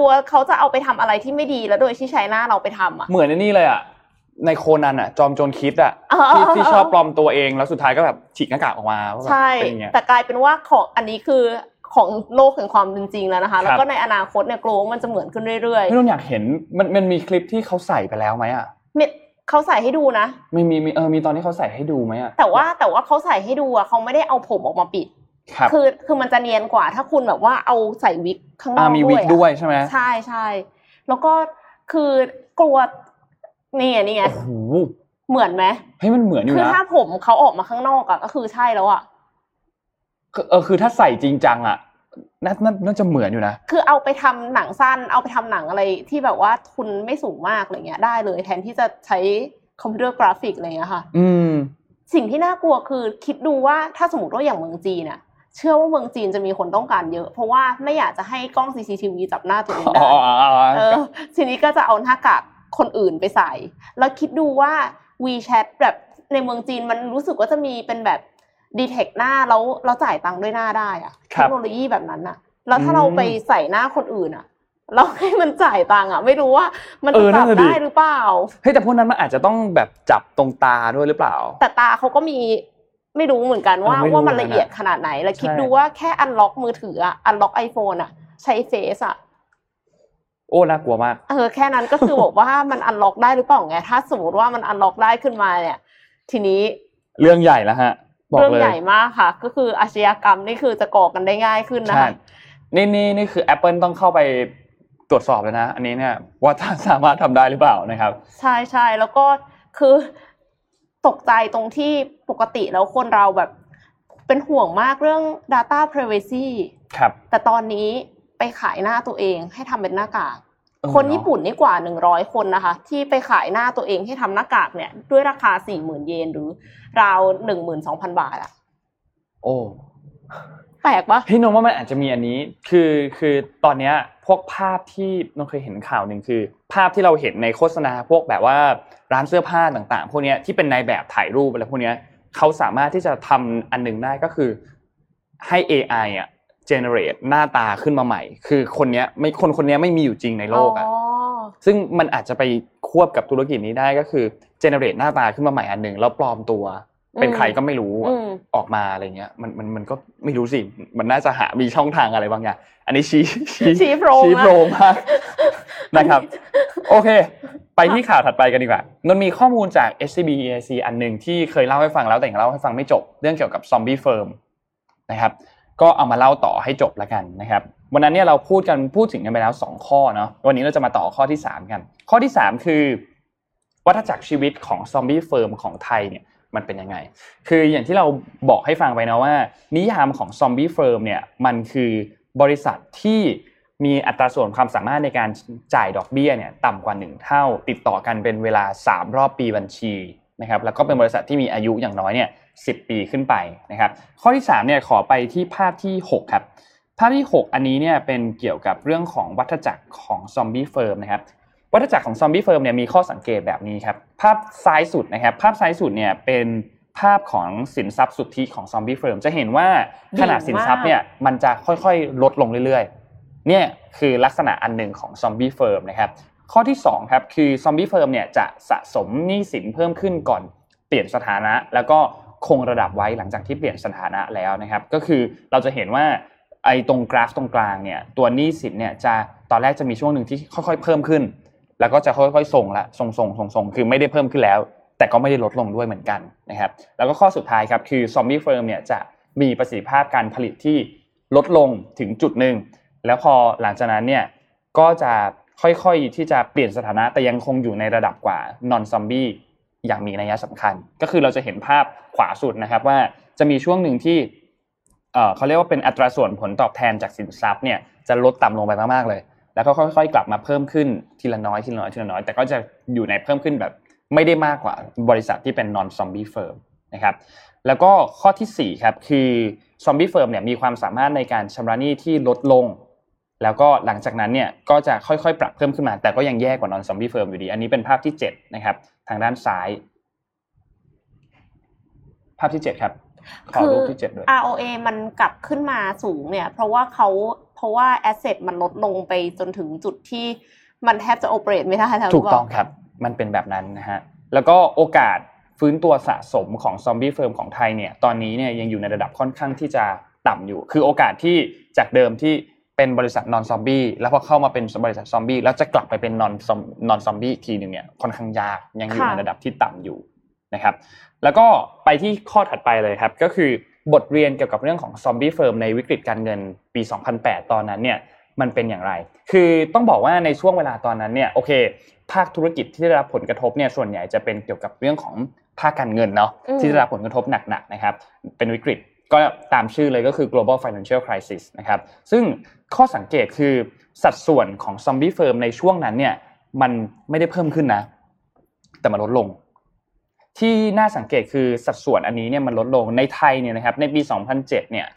วเค้าจะเอาไปทำอะไรที่ไม่ดีแล้วโดยที่ใช้หน้าเราไปทำอ่ะเหมือนไอ้นี่เลยอ่ะในโคนันน่ะจอมโจรคิดอ่ะที่ชอบปลอมตัวเองแล้วสุดท้ายก็แบบฉีกหน้ากากออกมาว่าแบบเป็นอย่างเงี้ยแต่กลายเป็นว่าของอันนี้คือของโลกแห่งความเป็นจริงแล้วนะคะแล้วก็ในอนาคตเนี่ยกลัวว่ามันจะเหมือนขึ้นเรื่อยๆไม่ต้องอยากเห็นมันมีคลิปที่เค้าใส่ไปแล้วมั้ยอ่ะเขาใส่ให้ดูนะไม่มีมีตอนที่เค้าใส่ให้ดูมั้ยอ่ะแต่ว่าเค้าใส่ให้ดูอ่ะเค้าไม่ได้เอาผมออกมาปิดคือมันจะเนียนกว่าถ้าคุณแบบว่าเอาใส่วิกข้างนอกด้วยมีวิกด้วยใช่ไหมใช่ๆแล้วก็คือกลัวนี่ไงโอ้โหเหมือนไหมเฮ้ยมันเหมือนอยู่นะคือถ้าผมเขาออกมาข้างนอกก็คือใช่แล้วอ่ะคือถ้าใส่จริงจังอ่ะน่าจะเหมือนอยู่นะคือเอาไปทำหนังสั้นเอาไปทำหนังอะไรที่แบบว่าทุนไม่สูงมากอะไรเงี้ยได้เลยแทนที่จะใช้คอมพิวเตอร์กราฟิกอะไรเงี้ยค่ะสิ่งที่น่ากลัวคือคิดดูว่าถ้าสมมติว่าอย่างเมืองจีนน่ะเชื่อว่าเมืองจีนจะมีคนต้องการเยอะเพราะว่าไม่อยากจะให้กล้อง CCTV จับหน้าตัวเองได้ทีนี้ก็จะเอาหน้ากากคนอื่นไปใส่แล้วคิดดูว่า WeChat แบบในเมืองจีนมันรู้สึกว่าจะมีเป็นแบบ detect หน้าแล้วเราจ่ายตังค์ด้วยหน้าได้อะเทคโนโลยีแบบนั้นน่ะแล้วถ้าเราไปใส่หน้าคนอื่นน่ะเราให้มันจ่ายตังค์อ่ะไม่รู้ว่ามันจะจับได้หรือเปล่าเฮ้ยแต่พวกนั้นมันอาจจะต้องแบบจับตรงตาด้วยหรือเปล่าแต่ตาเขาก็มี ไม่รู้เหมือนกันว่ามันละเอียดขนาดไหนแล้วคิดดูว่าแค่อันล็อกมือถืออ่ะอันล็อก iPhone อ่ะใช้เฟซอ่ะโอ้น่ากลัวมากแค่นั้นก็คือบอกว่ามันอันล็อกได้หรือเปล่าไงถ้าสมมติว่ามันอันล็อกได้ขึ้นมาเนี่ยทีนี้เรื่องใหญ่แล้วฮะบอกเลยเรื่องใหญ่มากค่ะก็คืออาชญากรรมนี่คือจะก่อกันได้ง่ายขึ้นนะคะนี่คือ Apple ต้องเข้าไปตรวจสอบแล้วนะอันนี้เนี่ยว่าสามารถทำได้หรือเปล่านะครับใช่ๆแล้วก็คือตกใจตรงที่ปกติแล้วคนเราแบบเป็นห่วงมากเรื่อง data privacy ครับแต่ตอนนี้ไปขายหน้าตัวเองให้ทำเป็นหน้ากากคนญี่ปุ่นนี่กว่า100คนนะคะที่ไปขายหน้าตัวเองให้ทำหน้ากากเนี่ยด้วยราคา 40,000 เยนหรือราว 12,000 บาทอะโอ้แปลกปะพี่น้องว่ามันอาจจะมีอันนี้คือตอนนี้พวกภาพที่น้องเคยเห็นข่าวนึงคือภาพที่เราเห็นในโฆษณาพวกแบบว่าร้านเสื้อผ้าต่างๆพวกนี้ที่เป็นนายแบบถ่ายรูปอะไรพวกนี้เขาสามารถที่จะทำอันนึงได้ก็คือให้ AI อ่ะ generate หน้าตาขึ้นมาใหม่คือคนเนี้ยไม่มีอยู่จริงในโลกอ่ะซึ่งมันอาจจะไปควบกับธุรกิจนี้ได้ก็คือ generate หน้าตาขึ้นมาใหม่อันนึงแล้วปลอมตัวเป็นใครก็ไม่รู้ออกมาอะไรเงี้ยมันก็ไม่รู้สิมันน่าจะหามีช่องทางอะไรบางอย่างอันนี้ชี้โพรงมากนะครับโอเคไปที่ข่าวถัดไปกันดีกว่ามันมีข้อมูลจาก SCB EIC อันนึงที่เคยเล่าให้ฟังแล้วแต่ยังเล่าให้ฟังไม่จบเรื่องเกี่ยวกับซอมบี้เฟิร์มนะครับก็เอามาเล่าต่อให้จบละกันนะครับวันนั้นเนี่ยเราพูดถึงกันไปแล้ว2ข้อเนาะวันนี้เราจะมาต่อข้อที่3กันข้อที่3คือวัฏจักรชีวิตของซอมบี้เฟิร์มของไทยเนี่ยมันเป็นยังไงคืออย่างที่เราบอกให้ฟังไปนะว่านิยามของซอมบี้เฟิร์มเนี่ยมันคือบริษัทที่มีอัตราส่วนความสามารถในการจ่ายดอกเบี้ยเนี่ยต่ำกว่า1เท่าติดต่อกันเป็นเวลา3รอบปีบัญชีนะครับแล้วก็เป็นบริษัทที่มีอายุอย่างน้อยเนี่ย10ปีขึ้นไปนะครับข้อที่3เนี่ยขอไปที่ภาพที่6ครับภาพที่6อันนี้เนี่ยเป็นเกี่ยวกับเรื่องของวัฏจักรของซอมบี้เฟิร์มนะครับวัฏจักรของซอมบี้เฟิร์มเนี่ยมีข้อสังเกตแบบนี้ครับภาพซ้ายสุดเนี่ยเป็นภาพของสินทรัพย์สุทธิของซอมบี้เฟิร์มจะเห็นว่าขนาดสินทรัพย์เนี่ยมันจะค่อยๆลดลงเรื่อยๆเนี่ยคือลักษณะอันหนึ่งของซอมบี้เฟิร์มนะครับข้อที่2ครับคือซอมบี้เฟิร์มเนี่ยจะสะสมหนี้สินเพิ่มขึ้นก่อนเปลี่ยนสถานะแล้วก็คงระดับไว้หลังจากที่เปลี่ยนสถานะแล้วนะครับก็คือเราจะเห็นว่าไอ้ตรงกราฟตรงกลางเนี่ยตัวหนี้สินเนี่ยจะตอนแรกจะมีช่วงนึงที่ค่อยๆเพิ่มขึ้นแล้วก็จะค่อยๆส่งคือไม่ได้เพิ่มขึ้นแล้วแต่ก็ไม่ได้ลดลงด้วยเหมือนกันนะครับแล้วก็ข้อสุดท้ายครับคือซอมบี้เฟิร์มเนี่ยจะมีประสิทธิภาพการผลิตที่ลดลงถึงจุดนึงแล้วพอหลังจากนั้นเนี่ยก็จะค่อยๆที่จะเปลี่ยนสถานะแต่ยังคงอยู่ในระดับกว่านอนซอมบี้อย่างมีนัยสำคัญก็คือเราจะเห็นภาพขวาสุดนะครับว่าจะมีช่วงนึงที่เขาเรียกว่าเป็นอัตราส่วนผลตอบแทนจากสินทรัพย์เนี่ยจะลดต่ำลงไปมากๆเลยแล้วก็ค่อยๆกลับมาเพิ่มขึ้นทีละน้อยแต่ก็จะอยู่ในเพิ่มขึ้นแบบไม่ได้มากกว่าบริษัทที่เป็น non zombie firm นะครับแล้วก็ข้อที่4ครับคือ zombie firm เนี่ยมีความสามารถในการชำระหนี้ที่ลดลงแล้วก็หลังจากนั้นเนี่ยก็จะค่อยๆปรับเพิ่มขึ้นมาแต่ก็ยังแย่กว่า non zombie firm อยู่ดีอันนี้เป็นภาพที่7นะครับทางด้านซ้ายภาพที่7ครับขอรูปที่7ด้วย ROA มันกลับขึ้นมาสูงเนี่ยเพราะว่าแอสเซทมันลดลงไปจนถึงจุดที่มันแทบจะโอเปเรตไม่ได้แล้วถูกต้องครับมันเป็นแบบนั้นนะฮะแล้วก็โอกาสฟื้นตัวสะสมของซอมบี้เฟิร์มของไทยเนี่ยตอนนี้เนี่ยยังอยู่ในระดับค่อนข้างที่จะต่ำอยู่คือโอกาสที่จากเดิมที่เป็นบริษัทนอนซอมบี้แล้วพอเข้ามาเป็นบริษัทซอมบี้แล้วจะกลับไปเป็นนอนซอมบี้ทีนึงเนี่ยค่อนข้างยากยังอยู่ในระดับที่ต่ำอยู่นะครับแล้วก็ไปที่ข้อถัดไปเลยครับก็คือบทเรียนเกี่ยวกับเรื่องของซอมบี้เฟิร์มในวิกฤตการเงินปี2008ตอนนั้นเนี่ยมันเป็นอย่างไรคือต้องบอกว่าในช่วงเวลาตอนนั้นเนี่ยโอเคภาคธุรกิจที่ได้รับผลกระทบเนี่ยส่วนใหญ่จะเป็นเกี่ยวกับเรื่องของภาคการเงินเนาะที่ได้รับผลกระทบหนักๆนะครับเป็นวิกฤตก็ตามชื่อเลยก็คือ global financial crisis นะครับซึ่งข้อสังเกตคือสัดส่วนของซอมบี้เฟิร์มในช่วงนั้นเนี่ยมันไม่ได้เพิ่มขึ้นนะแต่มันลดลงที่น่าสังเกตคือสัดส่วนอันนี้เนี่ยมันลดลงในไทยเนี่ยนะครับในปี2007เนี่ย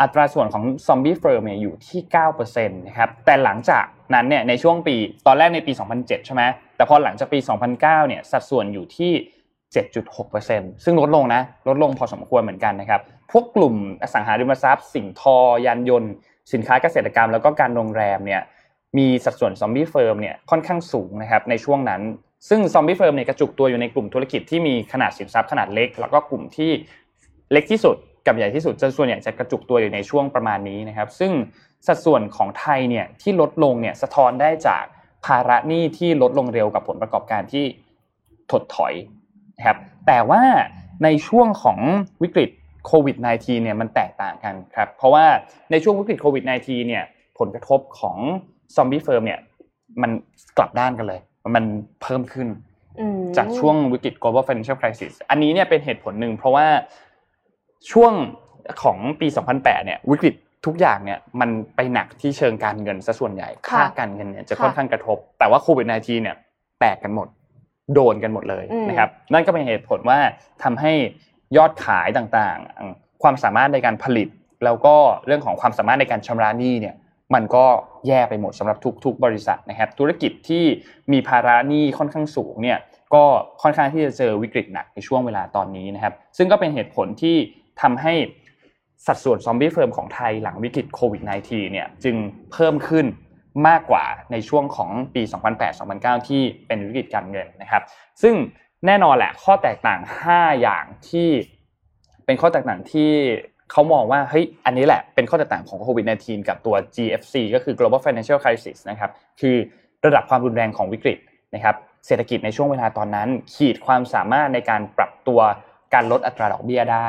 อัตราส่วนของซอมบี้เฟิร์มเนี่ยอยู่ที่ 9% นะครับแต่หลังจากนั้นเนี่ยในช่วงปีตอนแรกในปี2007ใช่มั้ยแต่พอหลังจากปี2009เนี่ยสัดส่วนอยู่ที่ 7.6% ซึ่งลดลงพอสมควรเหมือนกันนะครับพวกกลุ่มอสังหาริมทรัพย์สิ่งทอยานยนต์สินค้าเกษตรกรรมแล้วก็การโรงแรมเนี่ยมีสัดส่วนซอมบี้เฟิร์มเนี่ยค่อนข้างสูงนะครับในช่วงนั้นซึ่งซอมบี้เฟิร์มเนี่ยกระจุกตัวอยู่ในกลุ่มธุรกิจที่มีขนาดสินทรัพย์ขนาดเล็กแล้วก็กลุ่มที่ เล็กที่สุดกับใหญ่ที่สุดจะส่วนใหญ่จะกระจุกตัวอยู่ในช่วงประมาณนี้นะครับซึ่งสัดส่วนของไทยเนี่ยที่ลดลงเนี่ยสะท้อนได้จากภาระหนี้ที่ลดลงเร็วกับผลประกอบการที่ถดถอยนะครับแต่ว่าในช่วงของวิกฤตโควิด -19 เนี่ยมันแตกต่างกันครับเพราะว่าในช่วงวิกฤตโควิด -19 เนี่ยผลกระทบของซอมบี้เฟิร์มเนี่ยมันกลับด้านกันเลยมันเพิ่มขึ้นจากช่วงวิกฤต Global Financial Crisis อันนี้เนี่ยเป็นเหตุผลหนึ่งเพราะว่าช่วงของปี 2008 เนี่ยวิกฤตทุกอย่างเนี่ยมันไปหนักที่เชิงการเงินซะส่วนใหญ่ค่าการเงินเนี่ยจะค่อนข้างกระทบแต่ว่าโควิด -19 เนี่ยแตกกันหมดโดนกันหมดเลยนะครับนั่นก็เป็นเหตุผลว่าทำให้ยอดขายต่างๆความสามารถในการผลิตแล้วก็เรื่องของความสามารถในการชำระหนี้เนี่ยมันก็แย่ไปหมดสำหรับทุกบริษัทนะครับธุรกิจที่มีภาระหนี้ค่อนข้างสูงเนี่ยก็ค่อนข้างที่จะเจอวิกฤตหนักในช่วงเวลาตอนนี้นะครับซึ่งก็เป็นเหตุผลที่ทำให้สัดส่วนซอมบี้เฟิร์มของไทยหลังวิกฤตโควิด -19 เนี่ยจึงเพิ่มขึ้นมากกว่าในช่วงของปี 2008-2009 ที่เป็นวิกฤตการเงินนะครับซึ่งแน่นอนแหละข้อแตกต่าง5อย่างที่เป็นข้อแตกต่างที่เขามองว่าเฮ้ยอันนี้แหละเป็นข้อแตกต่างของโควิด -19 กับตัว GFC ก็คือ Global Financial Crisis นะครับคือระดับความรุนแรงของวิกฤตนะครับเศรษฐกิจในช่วงเวลาตอนนั้นขีดความสามารถในการปรับตัวการลดอัตราดอกเบี้ยได้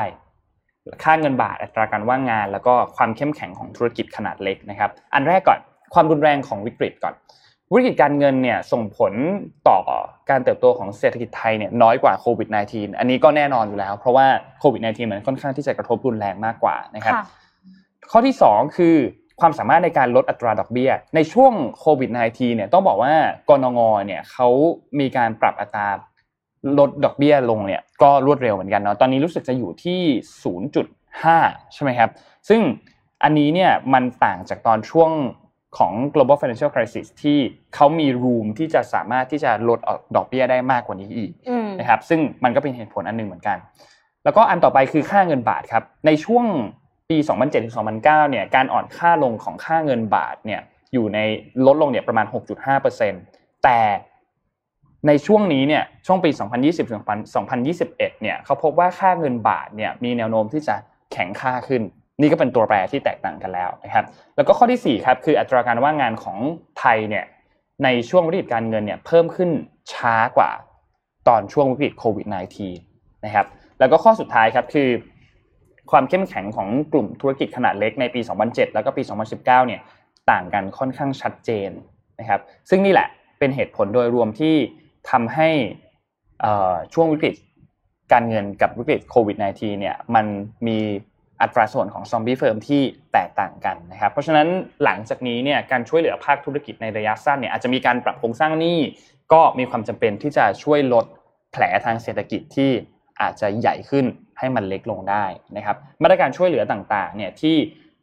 ค่าเงินบาทอัตราการว่างงานแล้วก็ความเข้มแข็งของธุรกิจขนาดเล็กนะครับอันแรกก่อนความรุนแรงของวิกฤตก่อนวิกฤตการเงินเนี่ยส่งผลต่อการเติบโตของเศรษฐกิจไทยเนี่ยน้อยกว่าโควิด -19 อันนี้ก็แน่นอนอยู่แล้วเพราะว่าโควิด -19 มันค่อนข้างที่จะกระทบรุนแรงมากกว่านะครับข้อที่2คือความสามารถในการลดอัตราดอกเบี้ยในช่วงโควิด -19 เนี่ยต้องบอกว่ากนง.เนี่ยเค้ามีการปรับอัตราลดดอกเบี้ยลงเนี่ยก็รวดเร็วเหมือนกันเนาะตอนนี้รู้สึกจะอยู่ที่ 0.5 ใช่มั้ยครับซึ่งอันนี้เนี่ยมันต่างจากตอนช่วงของ Global Financial Crisis ที่เขามี room ที่จะสามารถที่จะลดดอกเบี้ยได้มากกว่านี้อีกนะครับซึ่งมันก็เป็นเหตุผลอันนึงเหมือนกันแล้วก็อันต่อไปคือค่าเงินบาทครับในช่วงปี 2007 ถึง 2009 เนี่ยการอ่อนค่าลงของค่าเงินบาทเนี่ยอยู่ในลดลงเนี่ยประมาณ 6.5% แต่ในช่วงนี้เนี่ยช่วงปี 2020 ถึง 2021 เนี่ยเขาพบว่าค่าเงินบาทเนี่ยมีแนวโน้มที่จะแข็งค่าขึ้นนี่ก็เป็นตัวแปรที่แตกต่างกันแล้วนะครับแล้วก็ข้อที่4ครับคืออัตราการว่างงานของไทยเนี่ยในช่วงวิกฤตการเงินเนี่ยเพิ่มขึ้นช้ากว่าตอนช่วงวิกฤตโควิด -19 นะครับแล้วก็ข้อสุดท้ายครับคือความเข้มแข็งของกลุ่มธุรกิจขนาดเล็กในปี 2007 แล้วก็ปี 2019 เนี่ยต่างกันค่อนข้างชัดเจนนะครับซึ่งนี่แหละเป็นเหตุผลโดยรวมที่ทำให้ช่วงวิกฤตการเงินกับวิกฤตโควิด -19 เนี่ยมันมีอัตราส่วนของซอมบี้เฟิร์มที่แตกต่างกันนะครับเพราะฉะนั้นหลังจากนี้เนี่ยการช่วยเหลือภาคธุรกิจในระยะสั้นเนี่ยอาจจะมีการปรับโครงสร้างหนี้ก็มีความจำเป็นที่จะช่วยลดแผลทางเศรษฐกิจที่อาจจะใหญ่ขึ้นให้มันเล็กลงได้นะครับมาตรการช่วยเหลือต่างๆเนี่ยที่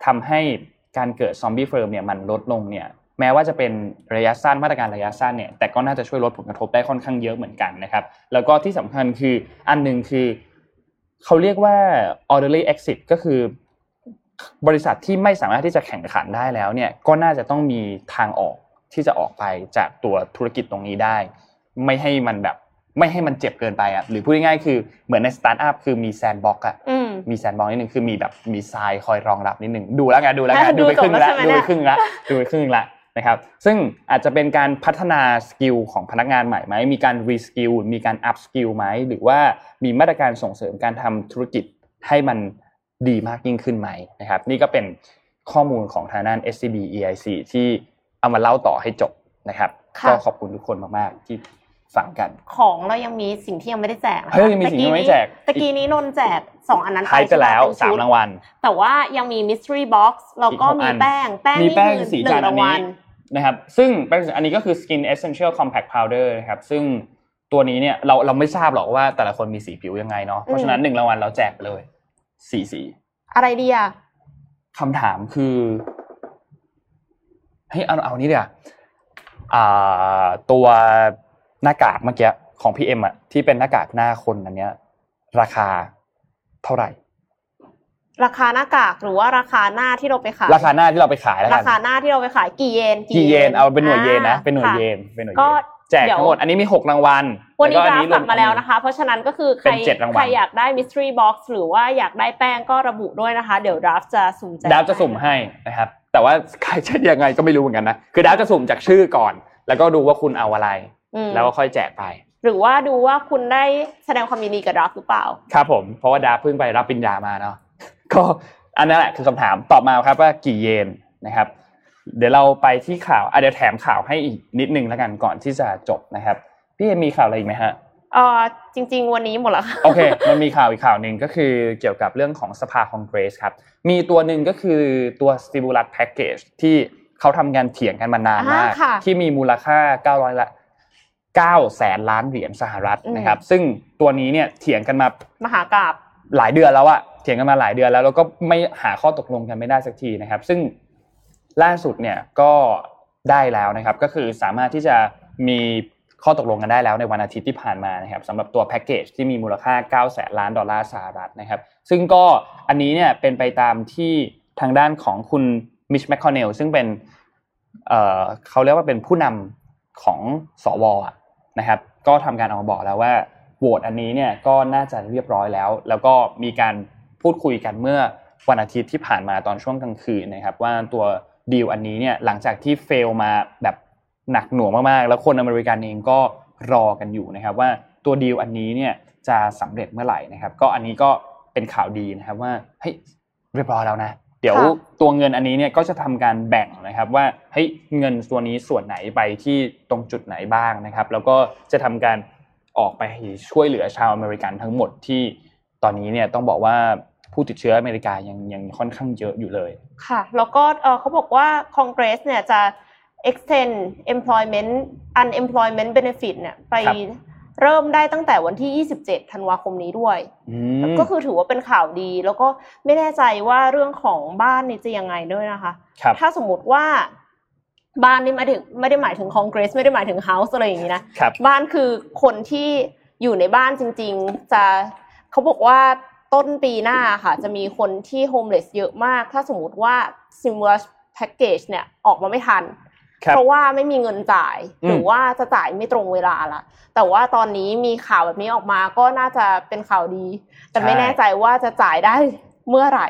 ทำให้การเกิดซอมบี้เฟิร์มเนี่ยมันลดลงเนี่ยแม้ว่าจะเป็นระยะสั้นมาตรการระยะสั้นเนี่ยแต่ก็น่าจะช่วยลดผลกระทบได้ค่อนข้างเยอะเหมือนกันนะครับแล้วก็ที่สำคัญคืออันนึงคือเขาเรียกว่า orderly exit ก็คือบริษัทที่ไม่สามารถที่จะแข่งขันได้แล้วเนี่ยก็น่าจะต้องมีทางออกที่จะออกไปจากตัวธุรกิจตรงนี้ได้ไม่ให้มันแบบไม่ให้มันเจ็บเกินไปอ่ะหรือพูดง่ายๆคือเหมือนในสตาร์ทอัพคือมีแซนด์บ็อกซ์อ่ะมีแซนด์บ็อกซ์นิดนึงคือมีแบบมีทรายคอยรองรับนิดนึงดูแล้วกันดูไปครึ่งละนะครับซึ่งอาจจะเป็นการพัฒนาสกิลของพนักงานใหม่มั้ยมีการรีสกิลมีการอัพสกิลมั้ยหรือว่ามีมาตรการส่งเสริมการทำธุรกิจให้มันดีมากยิ่งขึ้นมั้ยนะครับนี่ก็เป็นข้อมูลของทางด้าน SCB EIC ที่เอามาเล่าต่อให้จบนะครับก็ขอบคุณทุกคนมากๆที่ฟังกันของเรายังมีสิ่งที่ยังไม่ได้แจกนะคะตะกี้นี้นนแจก2อันนั้นไปแล้ว3รางวัลแต่ว่ายังมี mystery box แล้วก็มีแป้งนี่คือ1รางวัลนะครับซึ่งอันนี้ก็คือ skin essential compact powder นะครับซึ่งตัวนี้เนี่ยเราไม่ทราบหรอกว่าแต่ละคนมีสีผิวยังไงเนาะเพราะฉะนั้น1รางวัลเราแจกไปเลย4สีอะไรดีอ่ะคำถามคือเฮ้ยเอานี้ดิตัวหน้ากากเมื่อกี้ของ PM อ่ะที่เป็นหน้ากากหน้าคนอันเนี้ยราคาเท่าไหร่ราคาหน้ากากหรือว่าราคาหน้าที่เราไปขายราคาหน้าที่เราไปขายแล้วกันราคาหน้าที่เราไปขายกี่เยนเอาเป็นหน่วยเยนนะเป็นหน่วยเยนก็ แจกทั้งหมดอันนี้มี6รางวัลวันนี้เรากลับมาแล้วนะคะเพราะฉะนั้นก็คือใครอยากได้ mystery box หรือว่าอยากได้แป้งก็ระบุด้วยนะคะเดี๋ยวดราฟจะสุ่มแจกดราฟจะสุ่มให้นะครับแต่ว่าใครจะยังไงก็ไม่รู้เหมือนกันนะคือดราฟจะสุ่มจากชื่อก่อนแล้วก็ดูว่าคุณเอาอะไรแล้วก็ค่อยแจกไปหรือว่าดูว่าคุณได้แสดงความยินดีกับดราฟหรือเปล่าครับผมเพราะว่าดราฟเพิ่งไปรับปริญญามาเนาะก็อันนั้นแหละคือคำถามตอบมาครับว่ากี่เยนนะครับเดี๋ยวเราไปที่ข่าวเดี๋ยวแถมข่าวให้อีกนิดนึงแล้วกันก่อนที่จะจบนะครับพี่มีข่าวอะไรอีกไหมฮะจริงๆวันนี้หมดแล้วค่ะโอเคมันมีข่าวอีกข่าวนึงก็คือเกี่ยวกับเรื่องของสภาคอนเกรสครับมีตัวนึงก็คือตัว Stimulus Package ที่เขาทำงานเถียงกันมานานมากที่มีมูลค่า900,000 ล้านเหรียญสหรัฐนะครับซึ่งตัวนี้เนี่ยเถียงกันมามหากาพย์หลายเดือนแล้วอะเถียงกันมาหลายเดือนแล้วแล้วก็ไม่หาข้อตกลงกันไม่ได้สักทีนะครับซึ่งล่าสุดเนี่ยก็ได้แล้วนะครับก็คือสามารถที่จะมีข้อตกลงกันได้แล้วในวันอาทิตย์ที่ผ่านมานะครับสำหรับตัวแพ็คเกจที่มีมูลค่า900,000 ล้านดอลลาร์สหรัฐนะครับซึ่งก็อันนี้เนี่ยเป็นไปตามที่ทางด้านของคุณมิชแมคคอนเนลซึ่งเป็นเขาเรียกว่าเป็นผู้นำของสว.นะครับก็ทำการออกมาบอกแล้วว่าโหวตอันนี้เนี่ยก็น่าจะเรียบร้อยแล้วแล้วก็มีการพูดคุยกันเมื่อวันอาทิตย์ที่ผ่านมาตอนช่วงกลางคืนนะครับว่าตัวดีลอันนี้เนี่ยหลังจากที่เฟลมาแบบหนักหน่วงมากๆแล้วคนอเมริกันเองก็รอกันอยู่นะครับว่าตัวดีลอันนี้เนี่ยจะสำเร็จเมื่อไหร่นะครับก็อันนี้ก็เป็นข่าวดีนะครับว่าเฮ้ยเรียบร้อยแล้วนะเดี๋ยวตัวเงินอันนี้เนี่ยก็จะทำการแบ่งนะครับว่าเฮ้ยเงินตัวนี้ส่วนไหนไปที่ตรงจุดไหนบ้างนะครับแล้วก็จะทำการออกไปช่วยเหลือชาวอเมริกันทั้งหมดที่ตอนนี้เนี่ยต้องบอกว่าผู้ติดเชื้ออเมริกายังค่อนข้างเยอะอยู่เลยค่ะแล้วก็เขาบอกว่า Congress เนี่ยจะ extend employment unemployment benefit เนี่ยไปเริ่มได้ตั้งแต่วันที่27ธันวาคมนี้ด้วยก็คือถือว่าเป็นข่าวดีแล้วก็ไม่แน่ใจว่าเรื่องของบ้านนี่จะยังไงด้วยนะคะถ้าสมมุติว่าบ้านนี่ไม่ได้หมายถึง Congress ไม่ได้หมายถึง House อะไรอย่างงี้นะบ้านคือคนที่อยู่ในบ้านจริงๆจะเขาบอกว่าต้นปีหน้าค่ะจะมีคนที่โฮมเลสเยอะมากถ้าสมมุติว่า stimulus package เนี่ยออกมาไม่ทันเพราะว่าไม่มีเงินจ่ายหรือว่าจะจ่ายไม่ตรงเวลาละแต่ว่าตอนนี้มีข่าวแบบนี้ออกมาก็น่าจะเป็นข่าวดีแต่ไม่แน่ใจว่าจะจ่ายได้เมื่อไหร่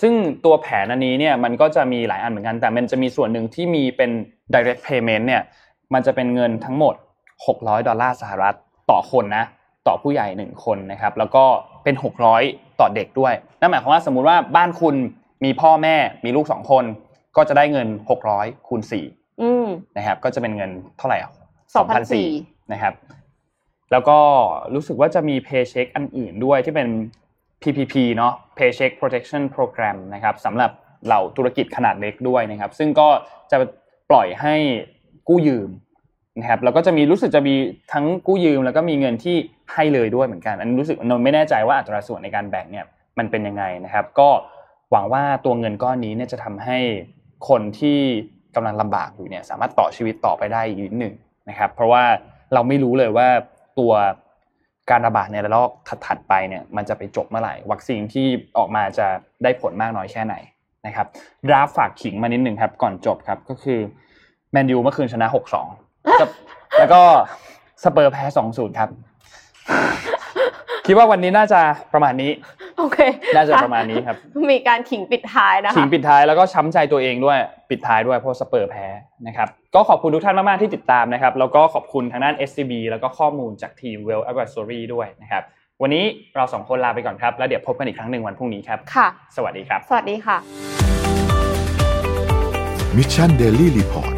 ซึ่งตัวแผนอันนี้เนี่ยมันก็จะมีหลายอันเหมือนกันแต่มันจะมีส่วนหนึ่งที่มีเป็น direct payment เนี่ยมันจะเป็นเงินทั้งหมด$600สหรัฐต่อคนนะต่อผู้ใหญ่1คนนะครับแล้วก็เป็น600ต่อเด็กด้วยนั่นหมายความว่าสมมุติว่าบ้านคุณมีพ่อแม่มีลูก2คนก็จะได้เงิน600คูณ4นะครับก็จะเป็นเงินเท่าไหร่อ่ะ 2,400 นะครับแล้วก็รู้สึกว่าจะมี Paycheck อันอื่นด้วยที่เป็น PPP เนาะ Paycheck Protection Program นะครับสำหรับเหล่าธุรกิจขนาดเล็กด้วยนะครับซึ่งก็จะปล่อยให้กู้ยืมนะครับแล้วก็จะมีรู้สึกจะมีทั้งกู้ยืมแล้วก็มีเงินที่ให้เลยด้วยเหมือนกันอันรู้สึกนนไม่แน่ใจว่าอัตราส่วนในการแบ่งเนี่ยมันเป็นยังไงนะครับก็หวังว่าตัวเงินก้อนนี้เนี่ยจะทำให้คนที่กำลังลำบากอยู่เนี่ยสามารถต่อชีวิตต่อไปได้อีกนิดหนึ่งนะครับเพราะว่าเราไม่รู้เลยว่าตัวการระบาดในระลอกถัดไปเนี่ยมันจะไปจบเมื่อไหร่วัคซีนที่ออกมาจะได้ผลมากน้อยแค่ไหนนะครับดราฟฝากขิงมานิดหนึ่งครับก่อนจบครับก็คือแมนยูเมื่อคืนชนะ 6-2แล้วก็สเปอร์แพ้ 2-0 ครับคิดว่าวันนี้น่าจะประมาณนี้โอเคน่าจะประมาณนี้ครับมีการขิงปิดท้ายนะคะขิงปิดท้ายแล้วก็ช้ำใจตัวเองด้วยปิดท้ายด้วยเพราะสเปอร์แพ้นะครับก็ขอบคุณทุกท่านมากๆที่ติดตามนะครับแล้วก็ขอบคุณทางด้าน SCB แล้วก็ข้อมูลจากทีม Wealth Advisory ด้วยนะครับวันนี้เรา2คนลาไปก่อนครับแล้วเดี๋ยวพบกันอีกครั้งนึงวันพรุ่งนี้ครับค่ะสวัสดีครับสวัสดีค่ะ Wichan Daily Report